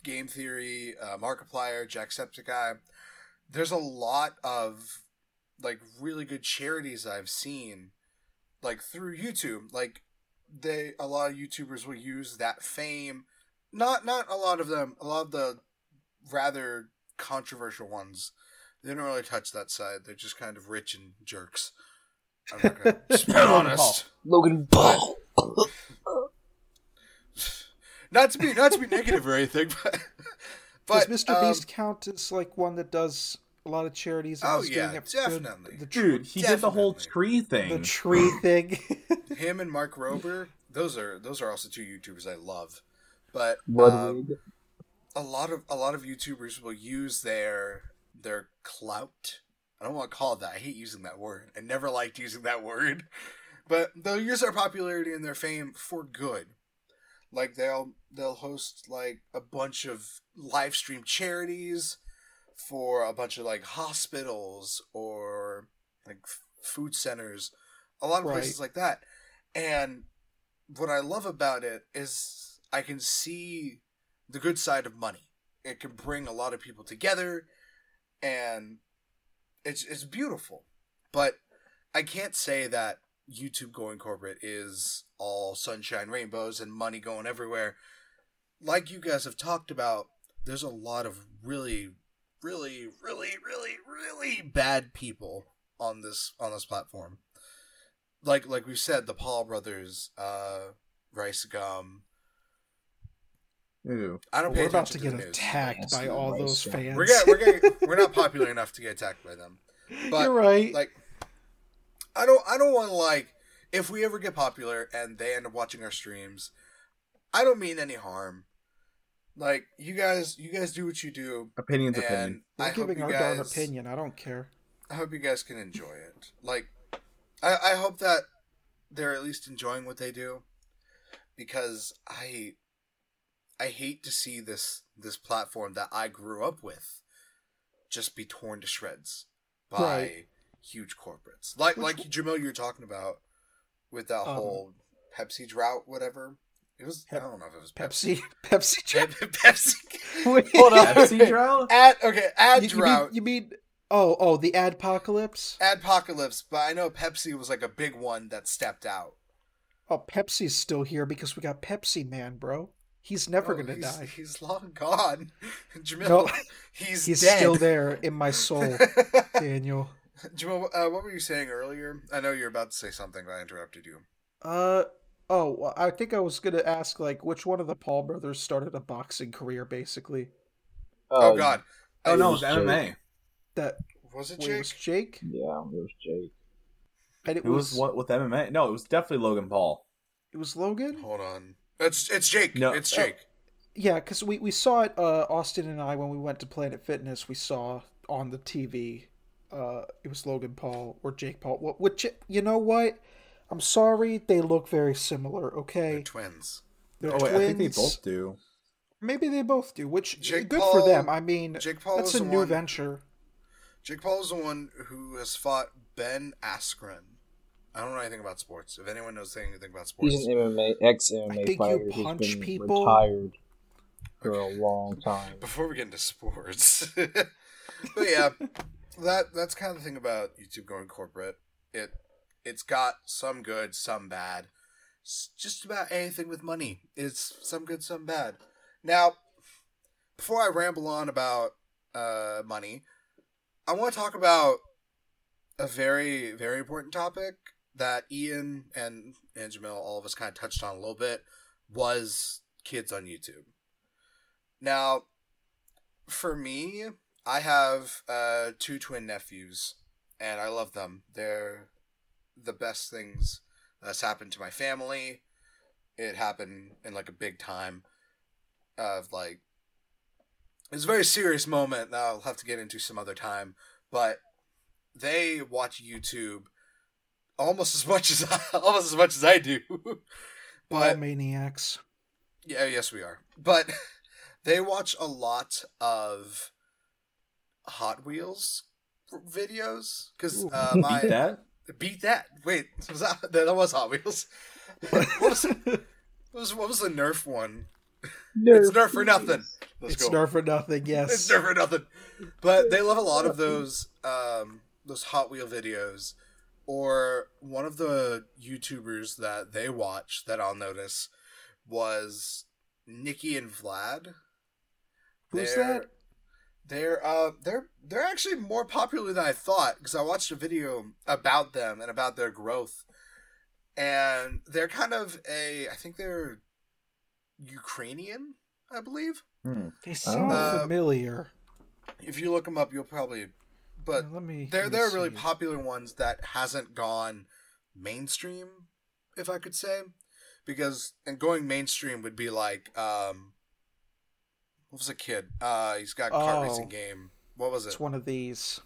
Game Theory, Markiplier, Jacksepticeye. There's a lot of like really good charities I've seen, like through YouTube. Like a lot of YouTubers will use that fame. Not a lot of them. A lot of the rather controversial ones, they don't really touch that side. They're just kind of rich and jerks. I'm not gonna be honest. Logan Paul. Not to be negative or anything, but does Mr. Beast count as like one that does a lot of charities? Oh yeah, definitely. Did the whole tree thing. The tree thing. Him and Mark Rober. Those are also two YouTubers I love, but. A lot of YouTubers will use their clout. I don't want to call it that. I hate using that word. I never liked using that word. But they'll use their popularity and their fame for good. Like they'll host like a bunch of live stream charities for a bunch of like hospitals or like food centers, a lot of places like that. And what I love about it is I can see the good side of money. It can bring a lot of people together, and it's beautiful. But I can't say that YouTube going corporate is all sunshine, rainbows, and money going everywhere. Like you guys have talked about, there's a lot of really, really, really, really, really bad people on this platform. Like we said, the Paul brothers, Rice Gum. Ew. I don't. We're about to get attacked by all those fans. We're not popular enough to get attacked by them. But, you're right. Like, I don't want to like. If we ever get popular and they end up watching our streams, I don't mean any harm. Like you guys do what you do. Opinion. I'm giving our own opinion. I don't care. I hope you guys can enjoy it. Like, I hope that they're at least enjoying what they do, because I hate to see this platform that I grew up with just be torn to shreds by huge corporates. Like Jamil, you were talking about with that whole Pepsi drought, whatever. It was I don't know if it was Pepsi drought. Pepsi. Hold on, Pepsi drought. Ad drought. You mean oh the adpocalypse? Adpocalypse, but I know Pepsi was like a big one that stepped out. Oh, Pepsi's still here because we got Pepsi Man, bro. He's never gonna die. He's long gone. Jamil, no, he's dead. Still there in my soul, Daniel. Jamil, what were you saying earlier? I know you were about to say something, but I interrupted you. I think I was gonna ask which one of the Paul brothers started a boxing career, basically. Oh God! Oh no, it was MMA. Jake. That was it. Jake? It was Jake. Yeah, it was Jake. And it was what with MMA? No, it was definitely Logan Paul. It was Logan. Hold on. It's Jake. No, it's Jake. Yeah, because we saw it. Austin and I, when we went to Planet Fitness, we saw on the TV. It was Logan Paul or Jake Paul. Which you know what? I'm sorry, they look very similar. Okay, they're twins. They're twins. Wait, I think they both do. Maybe they both do. Which Jake good Paul, for them. I mean, Jake Paul that's a new venture. Jake Paul is the one who has fought Ben Askren. I don't know anything about sports. If anyone knows anything about sports, he's an MMA ex-MMA fighter who's been retired for a long time. Before we get into sports, but yeah, that's kind of the thing about YouTube going corporate. It's got some good, some bad. It's just about anything with money. It's some good, some bad. Now, before I ramble on about money, I want to talk about a very, very important topic that Ian and Jamil, all of us kind of touched on a little bit, was kids on YouTube. Now, for me, I have 2 twin nephews, and I love them. They're the best things that's happened to my family. It happened in a big time of it's a very serious moment that I'll have to get into some other time, but they watch YouTube almost as much as I do. But maniacs. Yeah, yes we are. But they watch a lot of Hot Wheels videos because my Beat that! Wait, that was Hot Wheels. What was the Nerf one? Nerf. It's Nerf for nothing. Nerf for nothing. Yes, it's Nerf for nothing. But they love a lot of those Hot Wheel videos, or one of the YouTubers that they watch that I'll notice was Nikki and Vlad. Who's that? They're actually more popular than I thought, because I watched a video about them and about their growth, and they're kind of I think they're Ukrainian, I believe. They sound familiar. If you look them up, you'll probably. But they're really popular ones that hasn't gone mainstream, if I could say, because and going mainstream would be what was the kid? He's got a car racing game. What was it? It's one of these.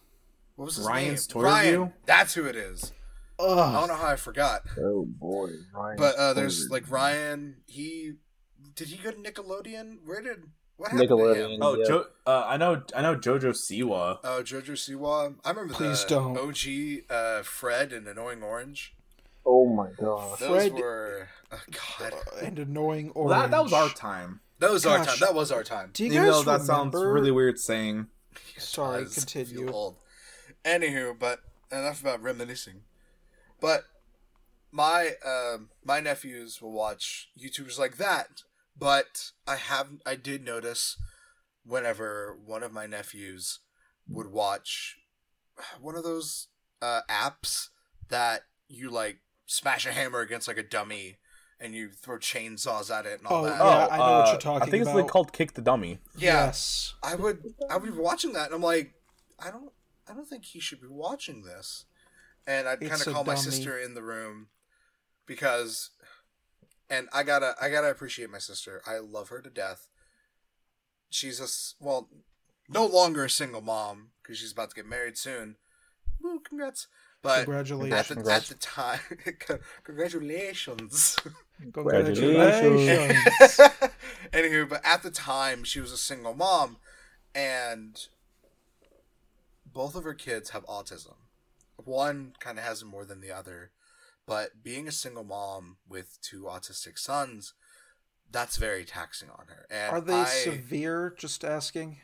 What was his name? Ryan. That's who it is. Ugh. I don't know how I forgot. Oh, boy. Ryan. But there's, Ryan. Did he go to Nickelodeon? What happened to him? Oh, yeah. I know Jojo Siwa. Oh, Jojo Siwa. I remember OG Fred and Annoying Orange. Oh, my God. Those were... Oh, God. And Annoying Orange. Well, that was our time. That was our time. Do you guys remember? That sounds really weird saying. Sorry, continue. Anywho, but enough about reminiscing. But my nephews will watch YouTubers like that. But I did notice whenever one of my nephews would watch one of those apps that you smash a hammer against a dummy. And you throw chainsaws at it and all that. Yeah, I know what you're talking about. I think it's called Kick the Dummy. Yeah. Yes. I would be watching that, and I'm I don't think he should be watching this. And I'd kind of call my sister in the room, because, and I gotta appreciate my sister. I love her to death. She's no longer a single mom, because she's about to get married soon. Woo, congrats. But congratulations. At the time, congratulations. Anywho, but at the time, she was a single mom, and both of her kids have autism. One kind of has it more than the other, but being a single mom with two autistic sons, that's very taxing on her. And are they severe? Just asking.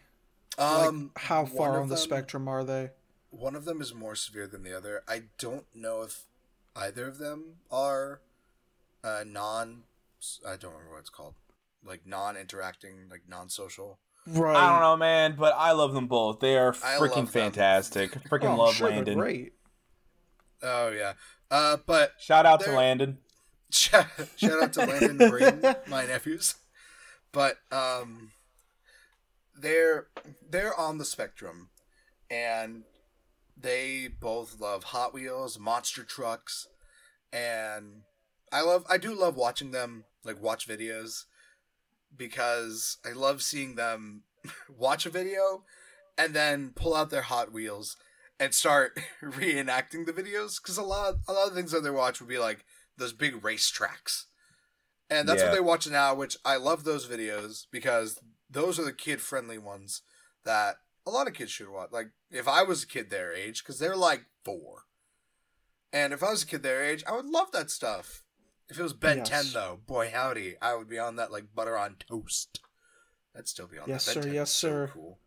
Like, how far on the spectrum are they? One of them is more severe than the other. I don't know if either of them are I don't remember what it's called. Like, non-interacting, like, non-social. Right. I don't know, man, but I love them both. They are freaking fantastic. Freaking love Landon. Great. Oh, yeah. But shout out to Landon. Shout out to Landon and Braden, my nephews. But they're on the spectrum, and they both love Hot Wheels, monster trucks, and I do love watching them watch videos, because I love seeing them watch a video and then pull out their Hot Wheels and start reenacting the videos, because a lot of things that they watch would be like those big racetracks, and that's what they watch now, which I love those videos, because those are the kid-friendly ones that a lot of kids should watch. Like, if I was a kid their age, because they're like 4. And if I was a kid their age, I would love that stuff. If it was Ben 10, though, boy howdy, I would be on that like butter on toast. I'd still be on that. Ben 10. Yes, sir. So cool.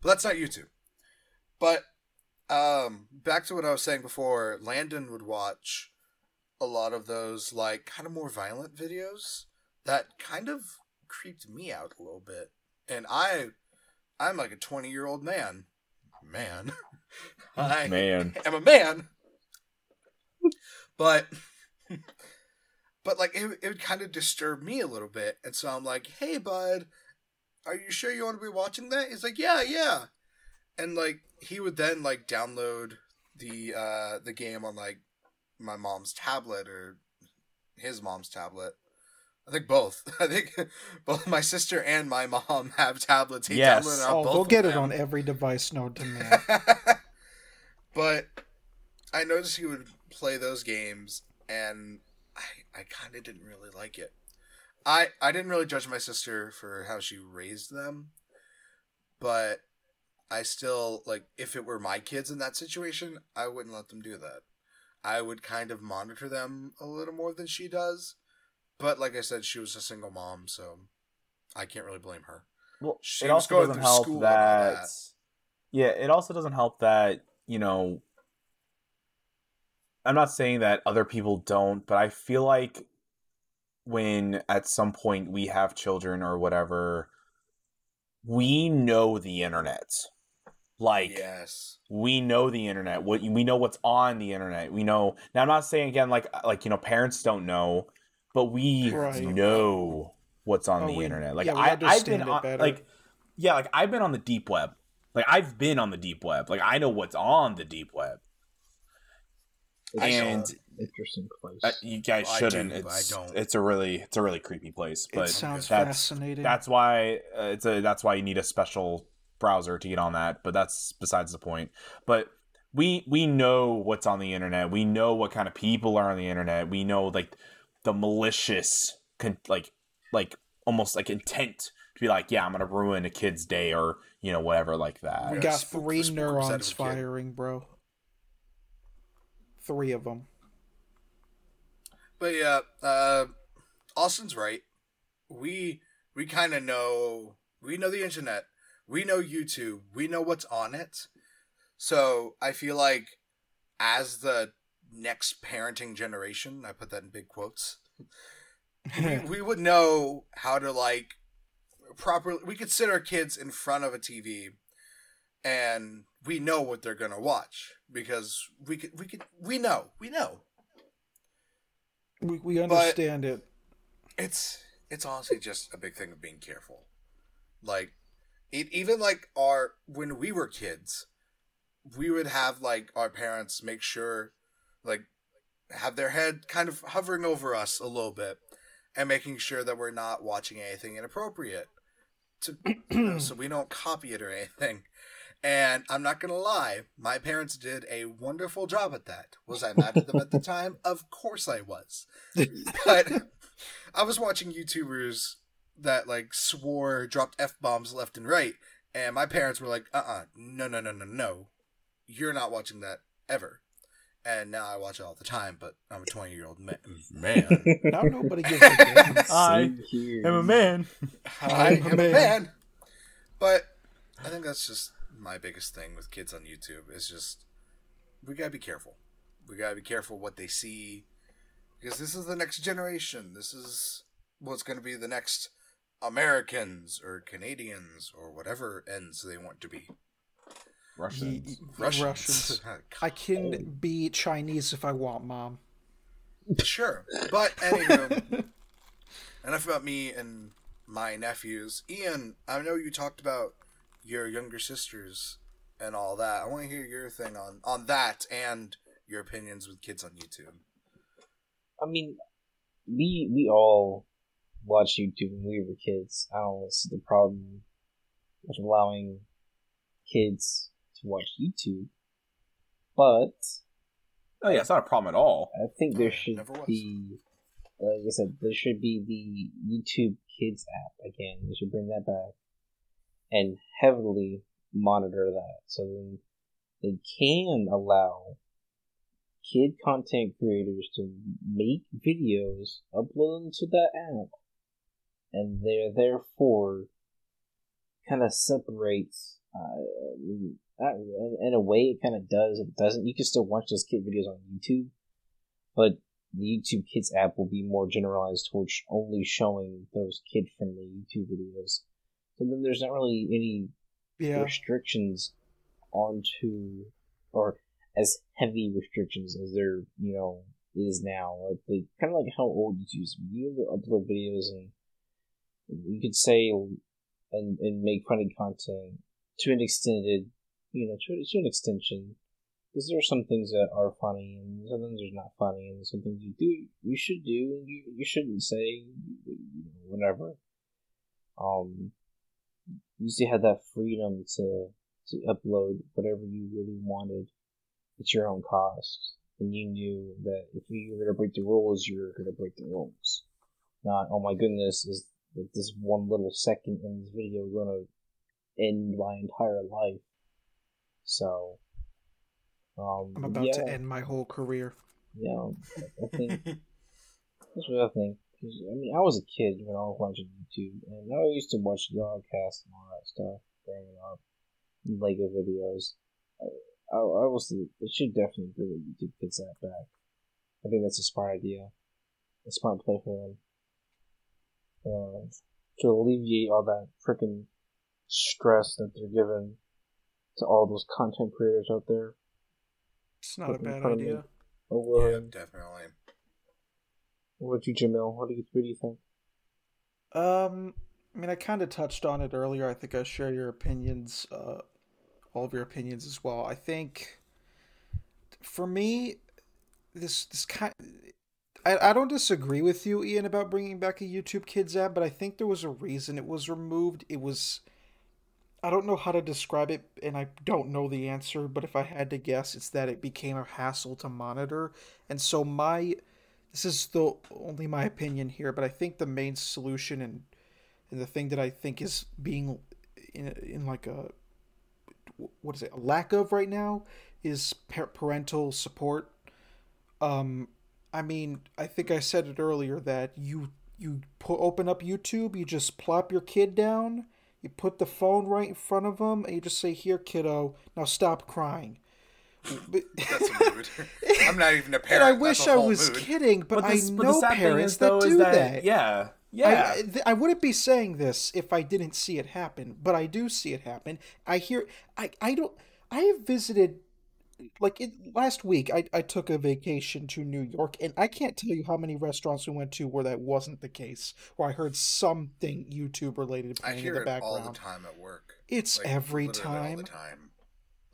But that's not YouTube. But back to what I was saying before, Landon would watch a lot of those like kind of more violent videos that kind of creeped me out a little bit. And I'm like a 20-year-old man. Man. I am a man. But like it would kind of disturb me a little bit. And so I'm like, hey, bud, are you sure you want to be watching that? He's like, yeah. And like he would then like download the game on like my mom's tablet or his mom's tablet. I think both. I think both my sister and my mom have tablets. We'll get it on every device known to me. But I noticed he would play those games, and I kind of didn't really like it. I didn't really judge my sister for how she raised them, but I still, like, if it were my kids in that situation, I wouldn't let them do that. I would kind of monitor them a little more than she does. But like I said, she was a single mom, so I can't really blame her. Well, she it also doesn't help that. Yeah, it also doesn't help that, you know, I'm not saying that other people don't, but I feel like when at some point we have children or whatever, we know the internet. Like, yes. We know the internet. We know what's on the internet. We know. Now, I'm not saying again, like you know, parents don't know. But we know what's on the internet. Like, I've been on, I've been on the deep web. Like, I've been on the deep web. Like, I know what's on the deep web. It's an interesting place. You guys shouldn't. It's a really creepy place. But it sounds fascinating. That's why that's why you need a special browser to get on that. But that's besides the point. But we know what's on the internet. We know what kind of people are on the internet. We know the malicious like almost like intent to be like, yeah, I'm gonna ruin a kid's day or you know whatever like that. We got 3 neurons firing, bro. 3 of them. But yeah, Austin's right. We kind of know. We know the internet. We know YouTube. We know what's on it. So I feel like as the next parenting generation, I put that in big quotes, we would know how to like properly, we could sit our kids in front of a TV and we know what they're gonna watch, because we understand. But it's honestly just a big thing of being careful. Like, it even like our, when we were kids, we would have like our parents make sure, like, have their head kind of hovering over us a little bit and making sure that we're not watching anything inappropriate, so we don't copy it or anything. And I'm not going to lie, my parents did a wonderful job at that. Was I mad at them at the time? Of course I was. But I was watching YouTubers that like swore, dropped F-bombs left and right. And my parents were like, no. You're not watching that ever. And now I watch it all the time, but I'm a 20-year-old man. Now nobody gives a damn. I am a man. But I think that's just my biggest thing with kids on YouTube is just we got to be careful. We got to be careful what they see because this is the next generation. This is what's going to be the next Americans or Canadians or whatever ends they want to be. Russians. I can be Chinese if I want, Mom. Sure. But anywho, enough about me and my nephews. Ian, I know you talked about your younger sisters and all that. I want to hear your thing on that and your opinions with kids on YouTube. I mean, we all watched YouTube when we were kids. I don't see the problem with allowing kids to watch YouTube, but it's not a problem at all. I think there should be, like I said, there should be the YouTube Kids app again. They should bring that back and heavily monitor that, so then they can allow kid content creators to make videos, upload them to that app, and they're therefore kind of separates. In a way, it kind of does. It doesn't. You can still watch those kid videos on YouTube, but the YouTube Kids app will be more generalized towards only showing those kid-friendly YouTube videos. So then there's not really any restrictions onto, or as heavy restrictions as there is now. Like they kind of like how old YouTube is. You upload videos and you could say and make funny content. To an extension, because there are some things that are funny and some things are not funny, and some things you should do and you shouldn't say, whatever. You used to have that freedom to upload whatever you really wanted at your own cost, and you knew that if you were going to break the rules, you were going to break the rules. Not, oh my goodness, is like this one little second in this video going to end my entire life. So I'm about to end my whole career. Yeah, I think that's what I think. I mean, I was a kid when I was watching YouTube, and I used to watch Yogscast and all that stuff growing up, Lego videos. I will say it should definitely be that YouTube Kids app back. I think that's a smart idea, a smart play for them, to alleviate all that freaking stress that they're given to all those content creators out there. It's not a bad idea. Yeah, definitely. What do you, Jamil? What do you think? I mean, I kind of touched on it earlier. I think I shared your opinions, all of your opinions as well. I think, for me, this kind. I don't disagree with you, Ian, about bringing back a YouTube Kids app, but I think there was a reason it was removed. It was. I don't know how to describe it, and I don't know the answer, but if I had to guess, it's that it became a hassle to monitor. And so this is still only my opinion here, but I think the main solution and the thing that I think is being in like a, what is it, a lack of right now is parental support. I mean, I think I said it earlier that you open up YouTube, you just plop your kid down, you put the phone right in front of them, and you just say, "Here, kiddo, now stop crying." That's a mood. I'm not even a parent. And I wish I was kidding, but I know parents that do that. Yeah, yeah. I wouldn't be saying this if I didn't see it happen, but I do see it happen. I hear. I don't. I have visited. Like last week, I took a vacation to New York, and I can't tell you how many restaurants we went to where that wasn't the case, where I heard something YouTube related playing in the background. I hear it all the time at work. It's like, every time. All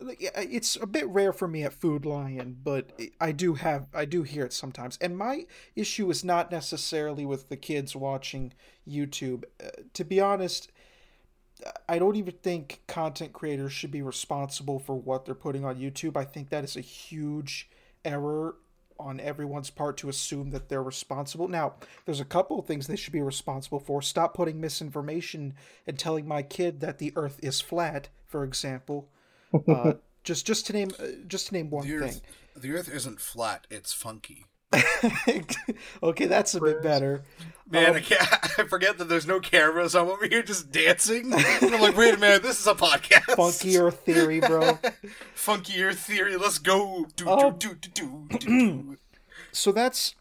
the time. It's a bit rare for me at Food Lion, but I do hear it sometimes. And my issue is not necessarily with the kids watching YouTube. To be honest, I don't even think content creators should be responsible for what they're putting on YouTube. I think that is a huge error on everyone's part to assume that they're responsible. Now, there's a couple of things they should be responsible for. Stop putting misinformation and telling my kid that the earth is flat, for example. Just to name one thing. The earth isn't flat, it's funky. Okay, that's a bit better. Man, I forget that there's no cameras. I'm over here just dancing. And I'm like, wait a minute, this is a podcast. Funky Earth Theory, bro. Funky Earth Theory, let's go. So that's...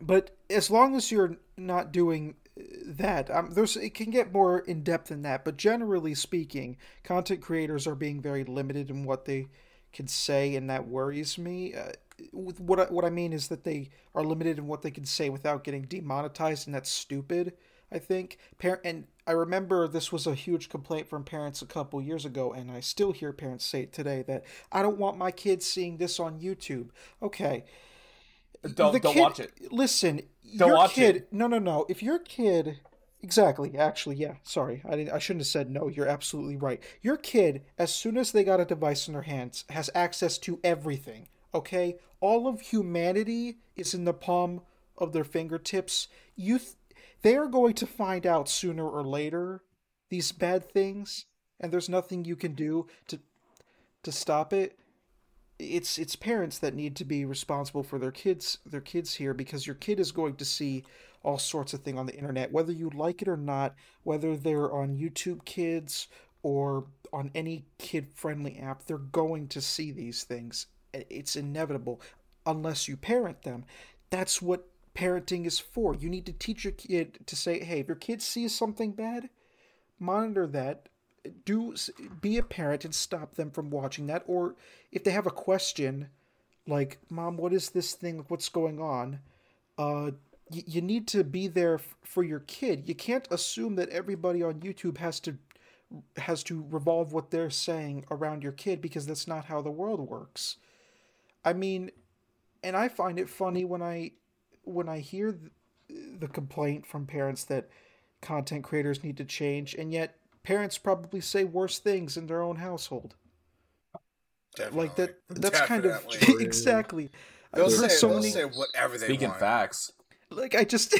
But as long as you're not doing that, it can get more in-depth than that. But generally speaking, content creators are being very limited in what they can say, and that worries me. What I mean is that they are limited in what they can say without getting demonetized, and that's stupid, I think. And I remember this was a huge complaint from parents a couple years ago, and I still hear parents say it today, that I don't want my kids seeing this on YouTube. Okay. Don't watch it. Listen, don't your watch kid... It. No. If your kid... Exactly. Actually, yeah. Sorry. I shouldn't have said no. You're absolutely right. Your kid, as soon as they got a device in their hands, has access to everything. Okay, all of humanity is in the palm of their fingertips. They are going to find out sooner or later these bad things, and there's nothing you can do to stop it. It's parents that need to be responsible for their kids here, because your kid is going to see all sorts of things on the internet, whether you like it or not, whether they're on YouTube Kids or on any kid-friendly app. They're going to see these things. It's inevitable unless you parent them. That's what parenting is for. You need to teach your kid to say, hey, if your kid sees something bad, monitor that. Be a parent and stop them from watching that. Or if they have a question like, Mom, what is this thing? What's going on? You need to be there for your kid. You can't assume that everybody on YouTube has to revolve what they're saying around your kid, because that's not how the world works. I mean, and I find it funny when I hear the complaint from parents that content creators need to change, and yet parents probably say worse things in their own household. Definitely. Like that. That's definitely kind of exactly. They'll say whatever they want. Speaking facts. Like I just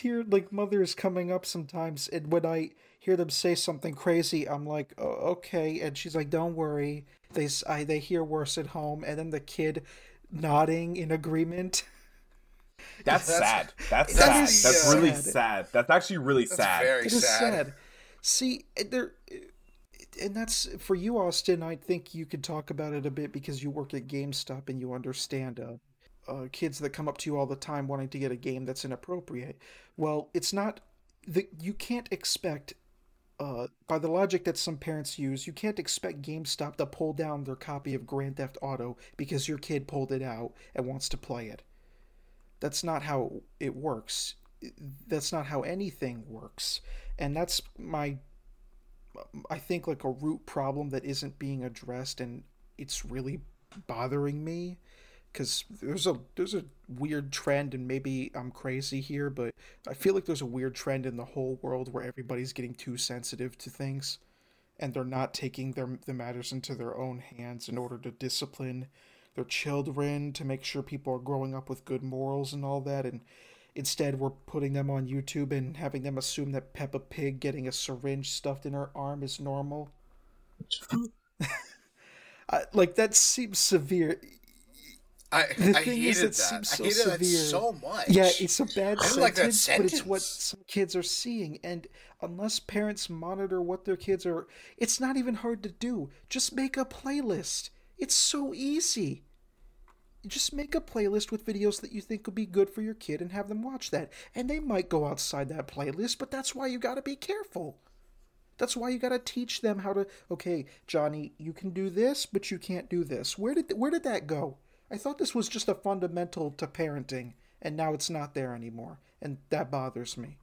hear like mothers coming up sometimes, and when I hear them say something crazy, I'm like, oh, okay, and she's like, don't worry. They hear worse at home, and then the kid nodding in agreement. That's sad. That's sad. That's really sad. That's actually really sad. Very sad. See, and that's for you, Austin. I think you could talk about it a bit because you work at GameStop and you understand kids that come up to you all the time wanting to get a game that's inappropriate. Well, it's not that you can't expect. By the logic that some parents use, you can't expect GameStop to pull down their copy of Grand Theft Auto because your kid pulled it out and wants to play it. That's not how it works. That's not how anything works. And that's I think, like a root problem that isn't being addressed, and it's really bothering me. Because there's a weird trend, and maybe I'm crazy here, but I feel like there's a weird trend in the whole world where everybody's getting too sensitive to things, and they're not taking the matters into their own hands in order to discipline their children, to make sure people are growing up with good morals and all that. And instead, we're putting them on YouTube and having them assume that Peppa Pig getting a syringe stuffed in her arm is normal. Like, that seems severe. I hated that so much. Yeah, it's a bad sentence, like that sentence, but it's what some kids are seeing. And unless parents monitor what their kids are... It's not even hard to do. Just make a playlist. It's so easy. Just make a playlist with videos that you think will be good for your kid and have them watch that. And they might go outside that playlist, but that's why you got to be careful. That's why you got to teach them how to... Okay, Johnny, you can do this, but you can't do this. Where did that go? I thought this was just a fundamental to parenting, and now it's not there anymore, and that bothers me.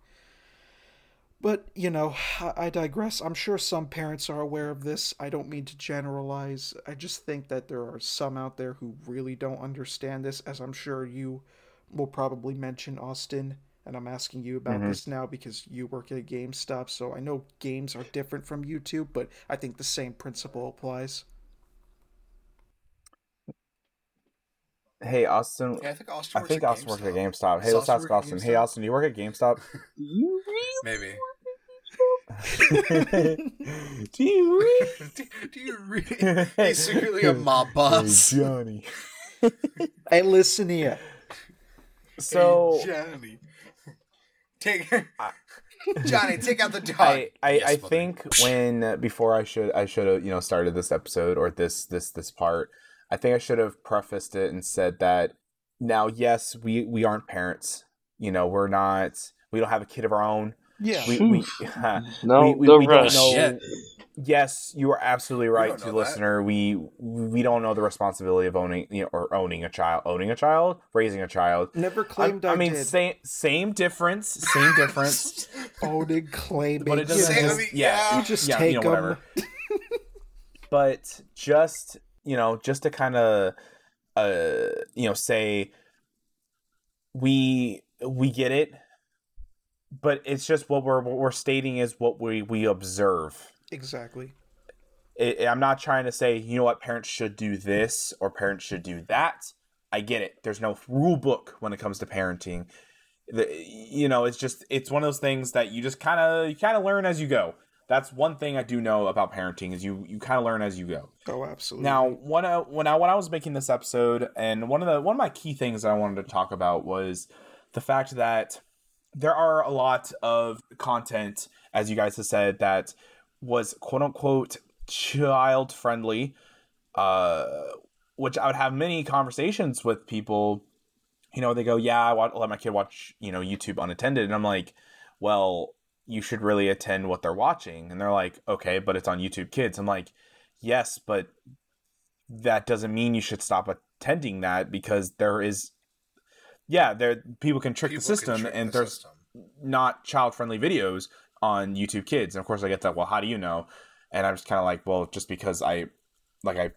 But, you know, I digress. I'm sure some parents are aware of this. I don't mean to generalize. I just think that there are some out there who really don't understand this, as I'm sure you will probably mention, Austin, And I'm asking you about this now because you work at GameStop, so I know games are different from YouTube, but I think the same principle applies. Hey, Austin. Yeah, I think Austin works at GameStop. Hey, let's ask Austin. Hey, Austin, do you work at GameStop? Maybe. Do you really? Do you really? He's secretly a mob boss. Hey, Johnny. Hey, listen here. So, hey, Johnny. Take out the dog. I think before I should have started this episode or this part. I think I should have prefaced it and said that now, yes, we aren't parents. We're not. We don't have a kid of our own. Yeah. We don't know. Shit. Yes, you are absolutely right, to the listener. That. We don't know the responsibility of owning a child, raising a child. Never claimed. I mean, same difference. Same difference. Owning, claiming. But it doesn't. You just take them. Whatever. But just to kind of, say, we get it. But it's just what we're stating is what we observe. Exactly. I'm not trying to say, parents should do this or parents should do that. I get it. There's no rule book when it comes to parenting. It's one of those things that you kind of learn as you go. That's one thing I do know about parenting is you kind of learn as you go. Oh, absolutely. Now, when I was making this episode, and one of my key things that I wanted to talk about was the fact that there are a lot of content, as you guys have said, that was quote-unquote child-friendly, which I would have many conversations with people. They go, yeah, I let my kid watch YouTube unattended. And I'm like, well, you should really attend what they're watching. And they're like, okay, but it's on YouTube Kids. I'm like, yes, but that doesn't mean you should stop attending that because there is... Yeah, people can trick the system. Not child-friendly videos on YouTube Kids. And of course I get that, well, how do you know? And I'm just kind of like, well, just because I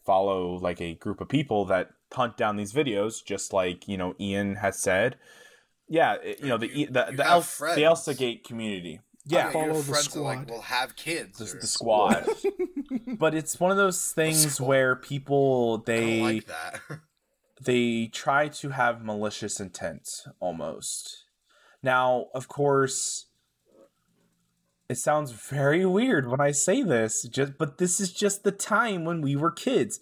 follow like a group of people that hunt down these videos, just like, Ian has said. Yeah, the Elsa Gate community. Yeah, follow the squad. Will have kids. The squad. But it's one of those things where people, they... I don't like that. They try to have malicious intent, almost. Now, of course, it sounds very weird when I say this, but this is just the time when we were kids.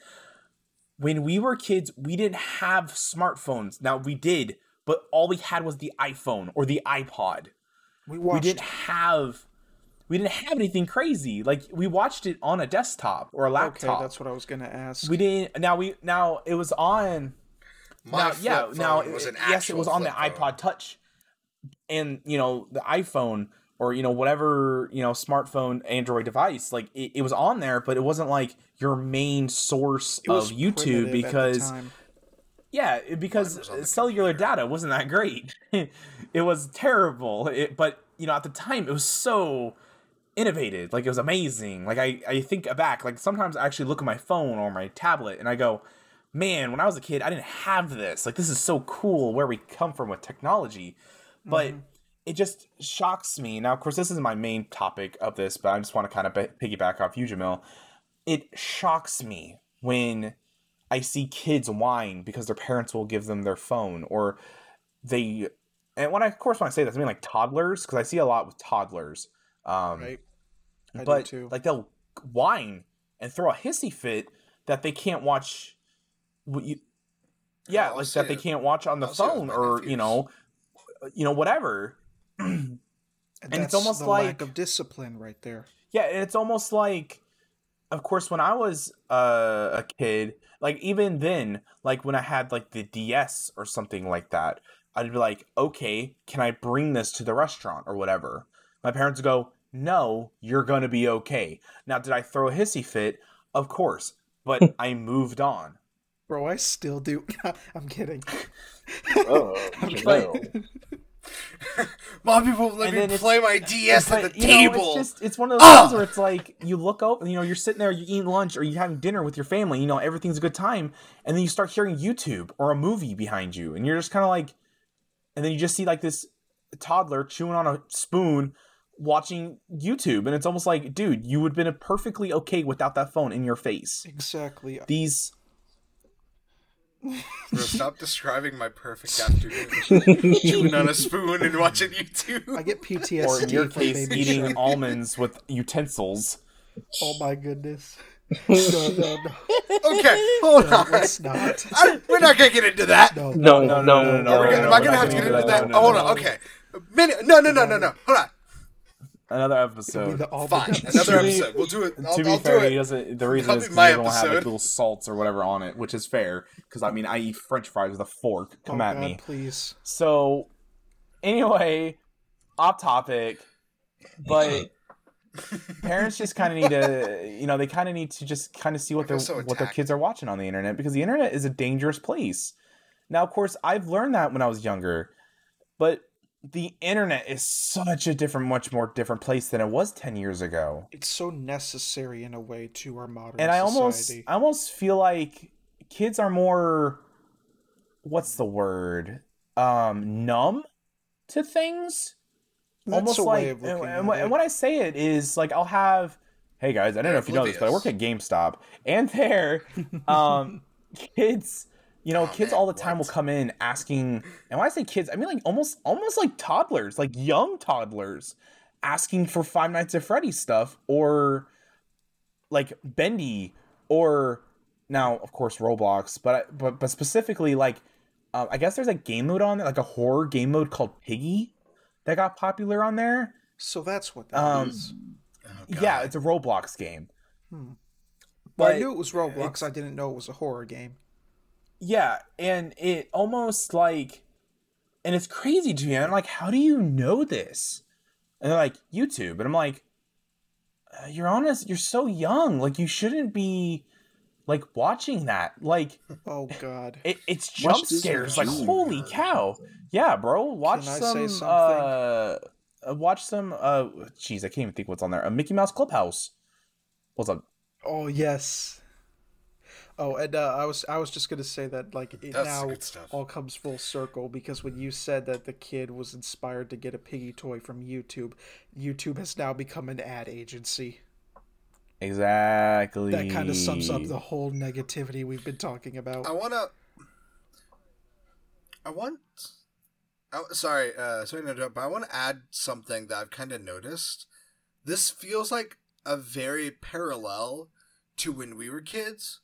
When we were kids, we didn't have smartphones. Now, we did, but all we had was the iPhone or the iPod. We didn't have anything crazy. Like, we watched it on a desktop or a laptop. Okay, that's what I was going to ask. We didn't... Now, it was on... It was on the iPod Touch, and the iPhone or whatever smartphone Android device. Like it was on there, but it wasn't like your main source of YouTube because cellular data wasn't that great. It was terrible. But at the time it was so innovative. Like it was amazing. Like I think back. Like sometimes I actually look at my phone or my tablet and I go, man, when I was a kid, I didn't have this. Like, this is so cool where we come from with technology. But it just shocks me. Now, of course, this is my main topic of this, but I just want to kind of piggyback off you, Jamil. It shocks me when I see kids whine because their parents will give them their phone. Or they... And when I say this, I mean, like, toddlers. Because I see a lot with toddlers. Right. I do too. Like, they'll whine and throw a hissy fit that they can't watch... they can't watch on the phone or confused. Whatever. And it's almost like lack of discipline right there. Yeah, it's almost like, of course, when I was a kid, like even then, like when I had like the DS or something like that, I'd be like, okay, can I bring this to the restaurant or whatever? My parents would go, no, you're gonna be okay. Now, did I throw a hissy fit? Of course, but I moved on. Bro, I still do. I'm kidding. Oh, okay. Mom, people let me play my DS at the table. It's one of those things where it's like you look over, you're sitting there, you're eating lunch or you're having dinner with your family, everything's a good time, and then you start hearing YouTube or a movie behind you, and you're just kind of like, and then you just see like this toddler chewing on a spoon watching YouTube, and it's almost like, dude, you would have been perfectly okay without that phone in your face. Exactly. These. Bro, stop describing my perfect afternoon. Chewing on a spoon and watching YouTube. I get PTSD. Or in your case, eating almonds with utensils. Oh my goodness. No. Okay, hold on. Let's not. We're not gonna get into that. No. Am I gonna have to get into that? Hold on. Okay. No. Hold on. Another episode. Fine. Another episode. We'll do it. To be fair, he doesn't. The reason is because I don't have like, little salts or whatever on it, which is fair. Because I mean, I eat French fries with a fork. Come at me, please. So, anyway, off topic, but parents just kind of need to, you know, they kind of need to just kind of see what their kids are watching on the internet, because the internet is a dangerous place. Now, of course, I've learned that when I was younger, but. The internet is such a much more different place than it was 10 years ago. It's so necessary in a way to our modern society. And I almost feel like kids are more, what's the word? Numb to things. That's almost a way of looking at it. And when I say it is like, I'll have, hey guys, I don't know if you know this, but I work at GameStop, and there, kids. You know, kids all the time will come in asking, and when I say kids, I mean like almost like toddlers, like young toddlers, asking for Five Nights at Freddy's stuff, or like Bendy, or now of course Roblox, but specifically like, I guess there's a game mode on there, like a horror game mode called Piggy, that got popular on there. So that's what that is. Oh, yeah, it's a Roblox game. But I knew it was Roblox. I didn't know it was a horror game. Yeah, and it almost like, and it's crazy to me. I'm like, how do you know this? And they're like, YouTube. And I'm like, you're honest. You're so young. Like, you shouldn't be like watching that. Like, oh god, it's jump scares. Like, holy cow. Yeah, bro. Watch some. Jeez, I can't even think what's on there. A Mickey Mouse Clubhouse. What's up? Oh yes. Oh, and I was just gonna say that like it now all comes full circle, because when you said that the kid was inspired to get a piggy toy from YouTube, YouTube has now become an ad agency. Exactly. That kind of sums up the whole negativity we've been talking about. Sorry to interrupt, but I want to add something that I've kind of noticed. This feels like a very parallel to when we were kids.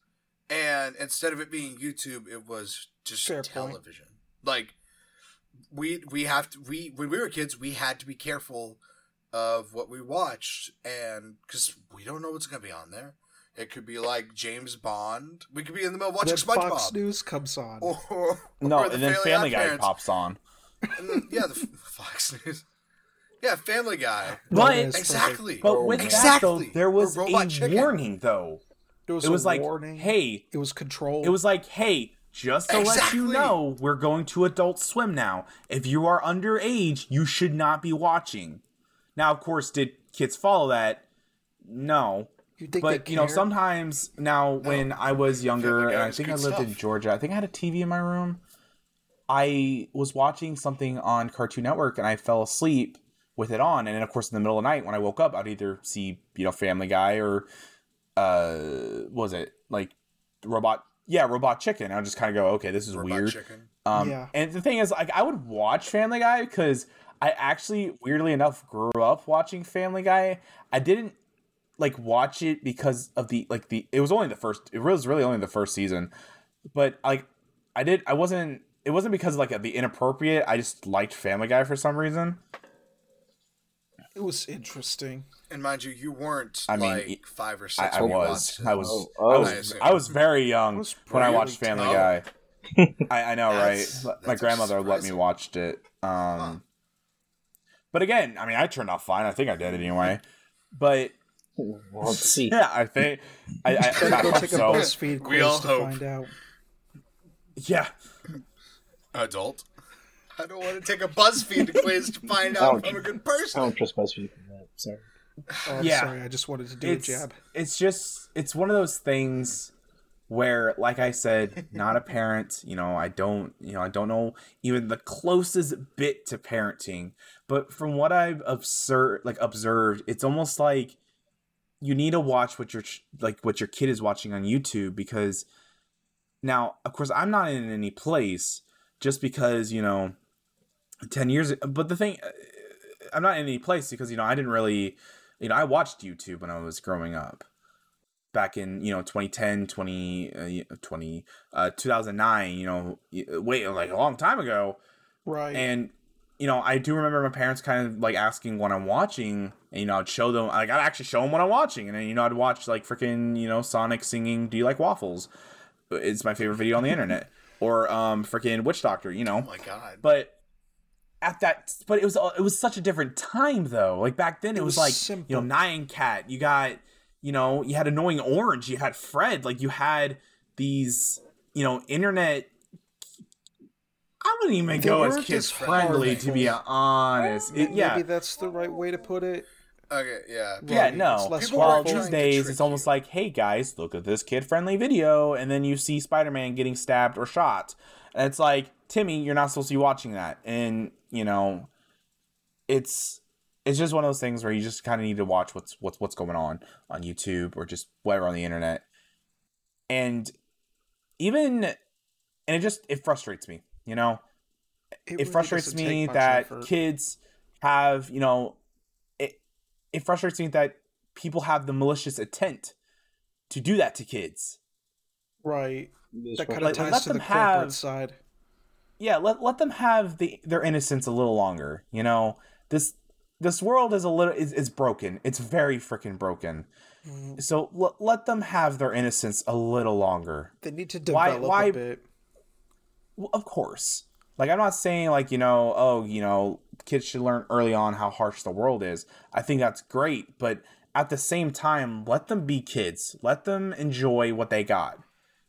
And instead of it being YouTube, it was just television. Like, we when we were kids, we had to be careful of what we watched, and because we don't know what's going to be on there. It could be like James Bond. We could be in the middle watching SpongeBob. Fox News comes on. Or then Family Guy pops on. And then, yeah, the Fox News. Yeah, Family Guy. But exactly. But with that, though, there was a warning, though. It was like, hey, just to let you know, we're going to Adult Swim now. If you are underage, you should not be watching. Now, of course, did kids follow that? No. Sometimes when I was younger, and I think I lived in Georgia, I think I had a TV in my room. I was watching something on Cartoon Network, and I fell asleep with it on. And then, of course, in the middle of the night, when I woke up, I'd either see, you know, Family Guy or... Robot Chicken. I would just kind of go, okay, this is weird. And the thing is, like, I would watch Family Guy because I actually, weirdly enough, grew up watching Family Guy. I didn't like watch it because of it was really only the first season, but like it wasn't because of like the inappropriate. I just liked Family Guy for some reason. It was interesting. And mind you, you weren't like 5 or 6. I was very young when I watched Family Guy. I know, right? My grandmother let me watch it. But again, I mean, I turned out fine. I think I did anyway. But let's see. Yeah, I think we all hope. Find out. Yeah. Adult. I don't want to take a BuzzFeed quiz to find out if I'm a good person. I don't trust BuzzFeed for that. Sorry. Oh, I'm sorry, I just wanted to do a jab. It's one of those things where, like I said, not a parent, I don't know even the closest bit to parenting, but from what I've observed, it's almost like you need to watch what your kid is watching on YouTube, because now, of course, I'm not in any place just because, 10 years, but the thing, I'm not in any place because, I didn't really, I watched YouTube when I was growing up back in, 2010, 2009, like a long time ago. Right. And, I do remember my parents kind of like asking what I'm watching, and, I'd show them, like, I'd actually show them what I'm watching. And then, I'd watch like freaking, Sonic singing, "Do You Like Waffles?" It's my favorite video on the internet, or, freaking Witch Doctor, Oh my God. But it was such a different time though. Like back then it was like, simple. Nyan Cat, you got, you had Annoying Orange, you had Fred, like you had these, internet, I wouldn't even go as kids friendly, to be honest. Maybe that's the right way to put it. Okay, yeah. Yeah, no. Well, these days, it's almost like, hey guys, look at this kid-friendly video, and then you see Spider-Man getting stabbed or shot. And it's like, Timmy, you're not supposed to be watching that. And, it's just one of those things where you just kind of need to watch what's going on YouTube or just whatever on the internet. And it frustrates me, It frustrates me that kids have, it frustrates me that people have the malicious intent to do that to kids. Right. That kind of ties to the corporate side. Yeah, let them have their innocence a little longer. This world is is broken. It's very freaking broken. Mm. So let them have their innocence a little longer. They need to develop a bit. Well, of course. Like, I'm not saying like, kids should learn early on how harsh the world is. I think that's great, but at the same time, let them be kids. Let them enjoy what they got.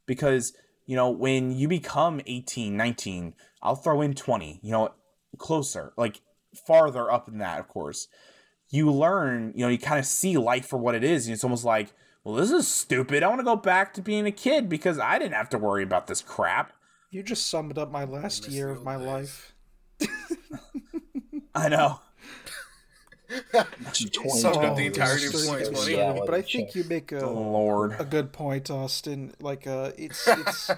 Because, when you become 18, 19, I'll throw in 20, closer, like farther up than that, of course. You learn, you kind of see life for what it is, and it's almost like, well, this is stupid. I want to go back to being a kid because I didn't have to worry about this crap. You just summed up my last year of my life. I know. Summed up the entirety of 2020. Yeah, but I think you make a good point, Austin. Like, it's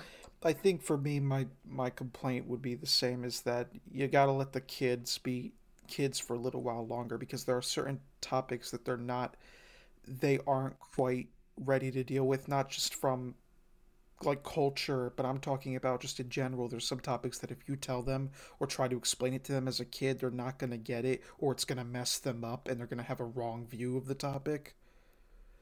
I think for me, my complaint would be the same, is that you got to let the kids be kids for a little while longer, because there are certain topics that they aren't quite ready to deal with, not just from like culture, but I'm talking about just in general. There's some topics that if you tell them or try to explain it to them as a kid, they're not going to get it, or it's going to mess them up and they're going to have a wrong view of the topic.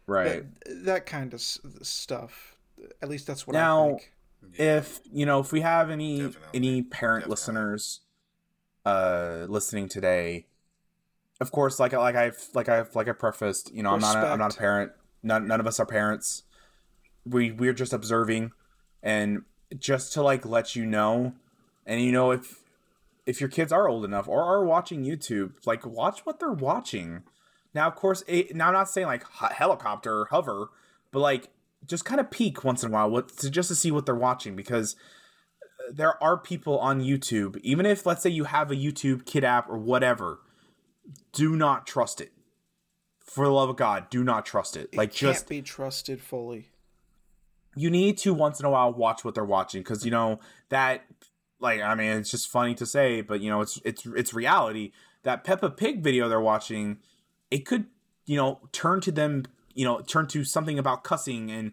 Right. That kind of stuff. At least that's what I think. Yeah. If we have any parent listeners listening today, of course, like I prefaced, respect. I'm not a parent. None of us are parents. We're just observing, and just to like let you know, and if your kids are old enough or are watching YouTube, like watch what they're watching. Now, of course, I'm not saying like helicopter or hover, but like just kind of peek once in a while to see what they're watching, because there are people on YouTube. Even if, let's say, you have a YouTube kid app or whatever, do not trust it. For the love of God, do not trust it. Like, just can't be trusted fully. You need to once in a while watch what they're watching, because that, like, I mean, it's just funny to say, but it's reality. That Peppa Pig video they're watching, it could turn to something about cussing, and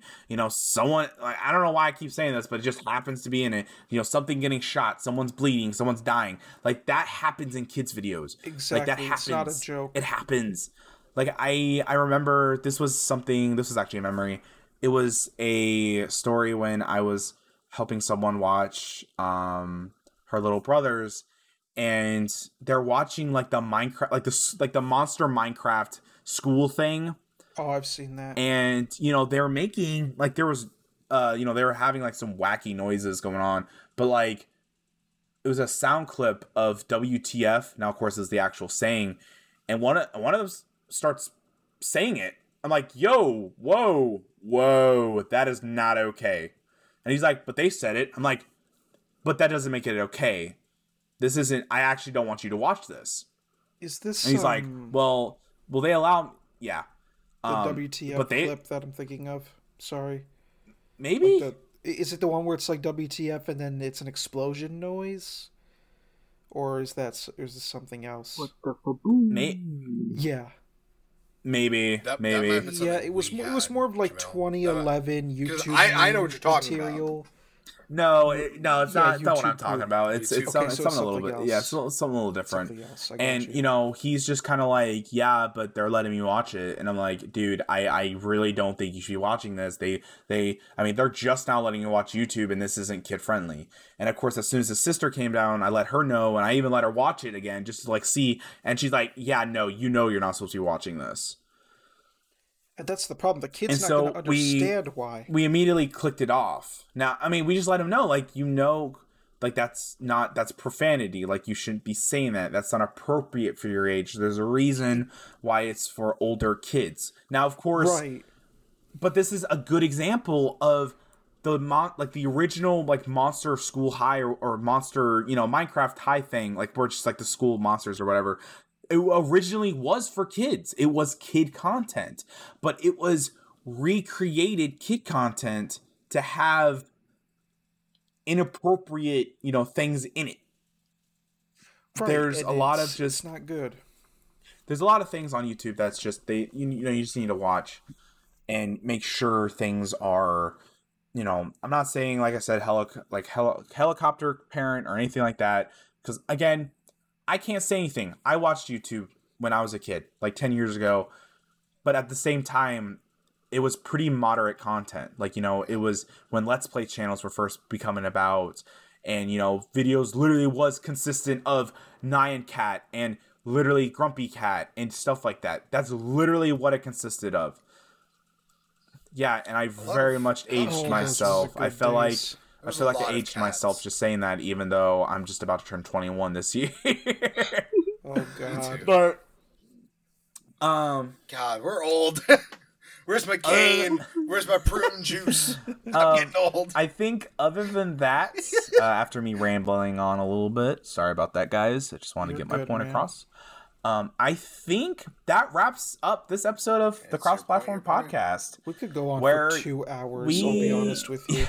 someone, like, I don't know why I keep saying this, but it just happens to be in it. Something getting shot, someone's bleeding, someone's dying. Like, that happens in kids' videos. Exactly, like, that happens. It's not a joke. It happens. Like, I remember this was actually a memory. It was a story when I was helping someone watch her little brothers, and they're watching like the Minecraft, like the monster Minecraft school thing. Oh, I've seen that. And they were making like there was they were having like some wacky noises going on, but like it was a sound clip of WTF. Now, of course, is the actual saying, and one of them starts saying it. I'm like, yo, whoa. That is not okay. And he's like, but they said it. I'm like, but that doesn't make it okay. This isn't, I actually don't want you to watch this. Is this? And he's like, well, will they allow me? Yeah. The WTF but they, clip that I'm thinking of. Sorry. Maybe. Like is it the one where it's like WTF and then it's an explosion noise? Or is this something else? What the yeah. Maybe. That yeah, it was more of like 2011 YouTube. I know what you're talking material. About. No, it's not. That's what I'm talking about. It's something a little different. And you know, he's just kind of like, yeah, but they're letting me watch it, and I'm like, dude, I really don't think you should be watching this. They're just now letting you watch YouTube, and this isn't kid friendly. And of course, as soon as his sister came down, I let her know, and I even let her watch it again just to like see. And she's like, yeah, no, you know, you're not supposed to be watching this. And that's the problem. The kid's not going to understand why. We immediately clicked it off. Now, I mean, we just let him know, like, you know, like, that's profanity. Like, you shouldn't be saying that. That's not appropriate for your age. There's a reason why it's for older kids. Now, of course, right. But this is a good example of the original, like, Monster School High or Monster, you know, Minecraft High thing, like, where it's just, like, the school monsters or whatever. It originally was for kids. It was kid content, but it was recreated kid content to have inappropriate, you know, things in it. Right. There's a lot of just not good. There's a lot of things on YouTube that's just you just need to watch and make sure things are, you know, I'm not saying like I said helicopter parent or anything like that, because again, I can't say anything. I watched YouTube when I was a kid, like 10 years ago. But at the same time, it was pretty moderate content. Like, you know, it was when Let's Play channels were first becoming about. And, you know, videos literally was consistent of Nyan Cat and literally Grumpy Cat and stuff like that. That's literally what it consisted of. Yeah, and I very much aged myself. I feel like I aged myself just saying that, even though I'm just about to turn 21 this year. Oh God! But God, we're old. Where's my cane? Where's my prune juice? I'm getting old. I think, other than that, after me rambling on a little bit, sorry about that, guys. I just wanted to get my point across. I think that wraps up this episode of the Cross Platform Podcast. We could go on for 2 hours. I'll be honest with you.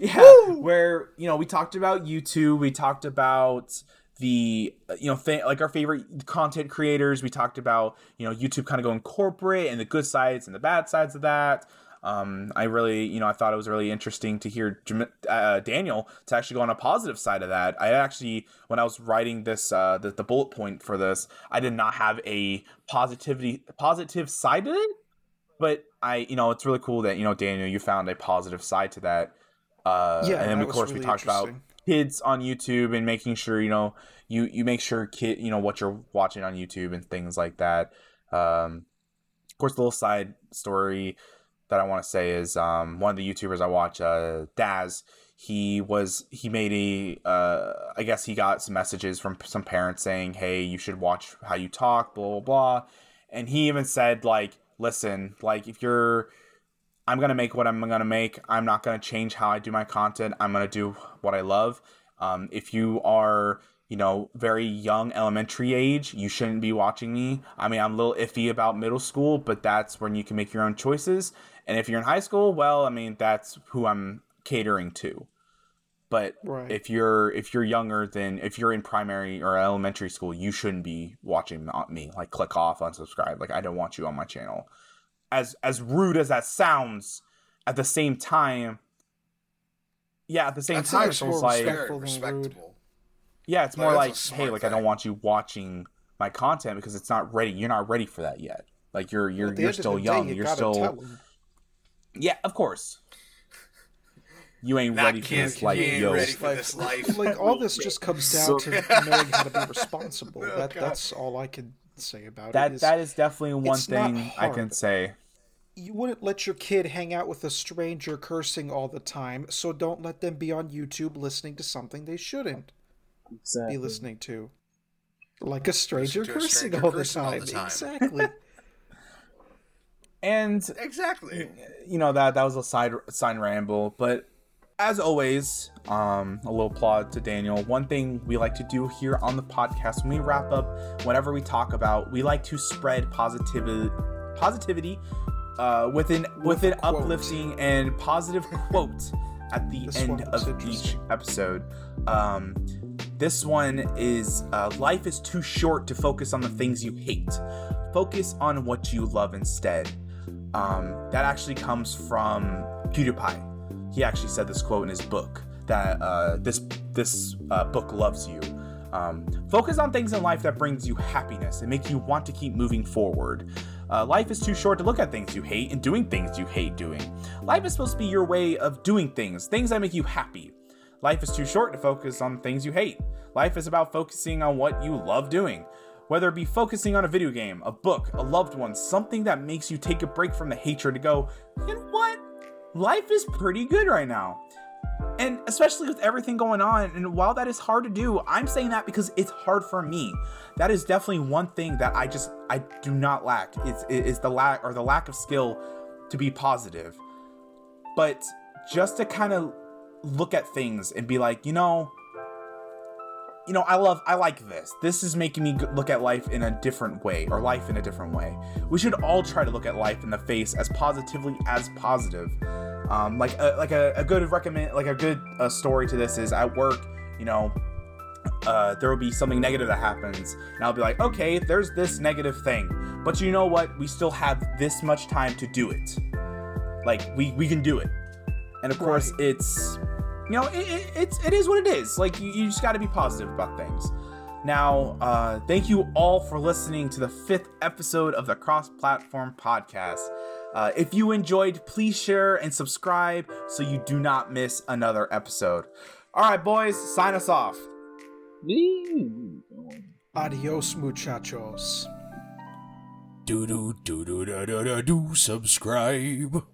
Yeah, woo! Where, you know, we talked about YouTube, we talked about the, you know, like our favorite content creators, we talked about, you know, YouTube kind of going corporate and the good sides and the bad sides of that. I really, you know, I thought it was really interesting to hear Daniel to actually go on a positive side of that. I actually, when I was writing this, the bullet point for this, I did not have a positive side to it, but I, you know, it's really cool that, you know, Daniel, you found a positive side to that. Yeah, and then of course really we talked about kids on YouTube and making sure, you know, you make sure kid, you know, what you're watching on YouTube and things like that. Of course, the little side story that I want to say is one of the YouTubers I watch, Daz, he made a I guess he got some messages from some parents saying, hey, you should watch how you talk, blah blah blah, and he even said, like, listen, like, if you're I'm going to make what I'm going to make. I'm not going to change how I do my content. I'm going to do what I love. If you are, you know, very young, elementary age, you shouldn't be watching me. I mean, I'm a little iffy about middle school, but that's when you can make your own choices. And if you're in high school, well, I mean, that's who I'm catering to. But right. If you're younger than, if you're in primary or elementary school, you shouldn't be watching me. Like, click off, unsubscribe. Like, I don't want you on my channel. As rude as that sounds, at the same time, yeah, at the same time, it's like, respectable. Yeah, it's more like, hey, like, I don't want you watching my content because it's not ready. You're not ready for that yet. Like, you're still young. You're still, yeah, of course. You ain't ready for this life, yo. Like, all this just comes down to knowing how to be responsible. That's all I can say about it. That is definitely one thing I can say. You wouldn't let your kid hang out with a stranger cursing all the time, so don't let them be on YouTube listening to something they shouldn't be listening to. Like a stranger cursing all the time. Exactly. And exactly. You know, that was a side ramble, but As always, a little applaud to Daniel. One thing we like to do here on the podcast when we wrap up, whatever we talk about, we like to spread positivity with an uplifting and positive quote at the end of each episode. This one is, life is too short to focus on the things you hate. Focus on what you love instead. That actually comes from PewDiePie. He actually said this quote in his book that this book loves you. Focus on things in life that brings you happiness and make you want to keep moving forward. Life is too short to look at things you hate and doing things you hate doing. Life is supposed to be your way of doing things that make you happy. Life is too short to focus on things you hate. Life is about focusing on what you love doing. Whether it be focusing on a video game, a book, a loved one, something that makes you take a break from the hatred to go, you know what? Life is pretty good right now. And especially with everything going on, and while that is hard to do, I'm saying that because it's hard for me. That is definitely one thing that I do not lack. It's the lack of skill to be positive. But just to kind of look at things and be like, you know, I like this. This is making me look at life in a different way, or life in a different way. We should all try to look at life in the face as positively as positive. A good story to this is at work, there will be something negative that happens, and I'll be like, okay, there's this negative thing, but you know what? We still have this much time to do it. Like we can do it. And of course, it's, it is what it is. Like you just got to be positive about things. Now, thank you all for listening to the 5th episode of the Cross Platform Podcast. If you enjoyed, please share and subscribe so you do not miss another episode. All right, boys, sign us off. Adios, muchachos. Do subscribe.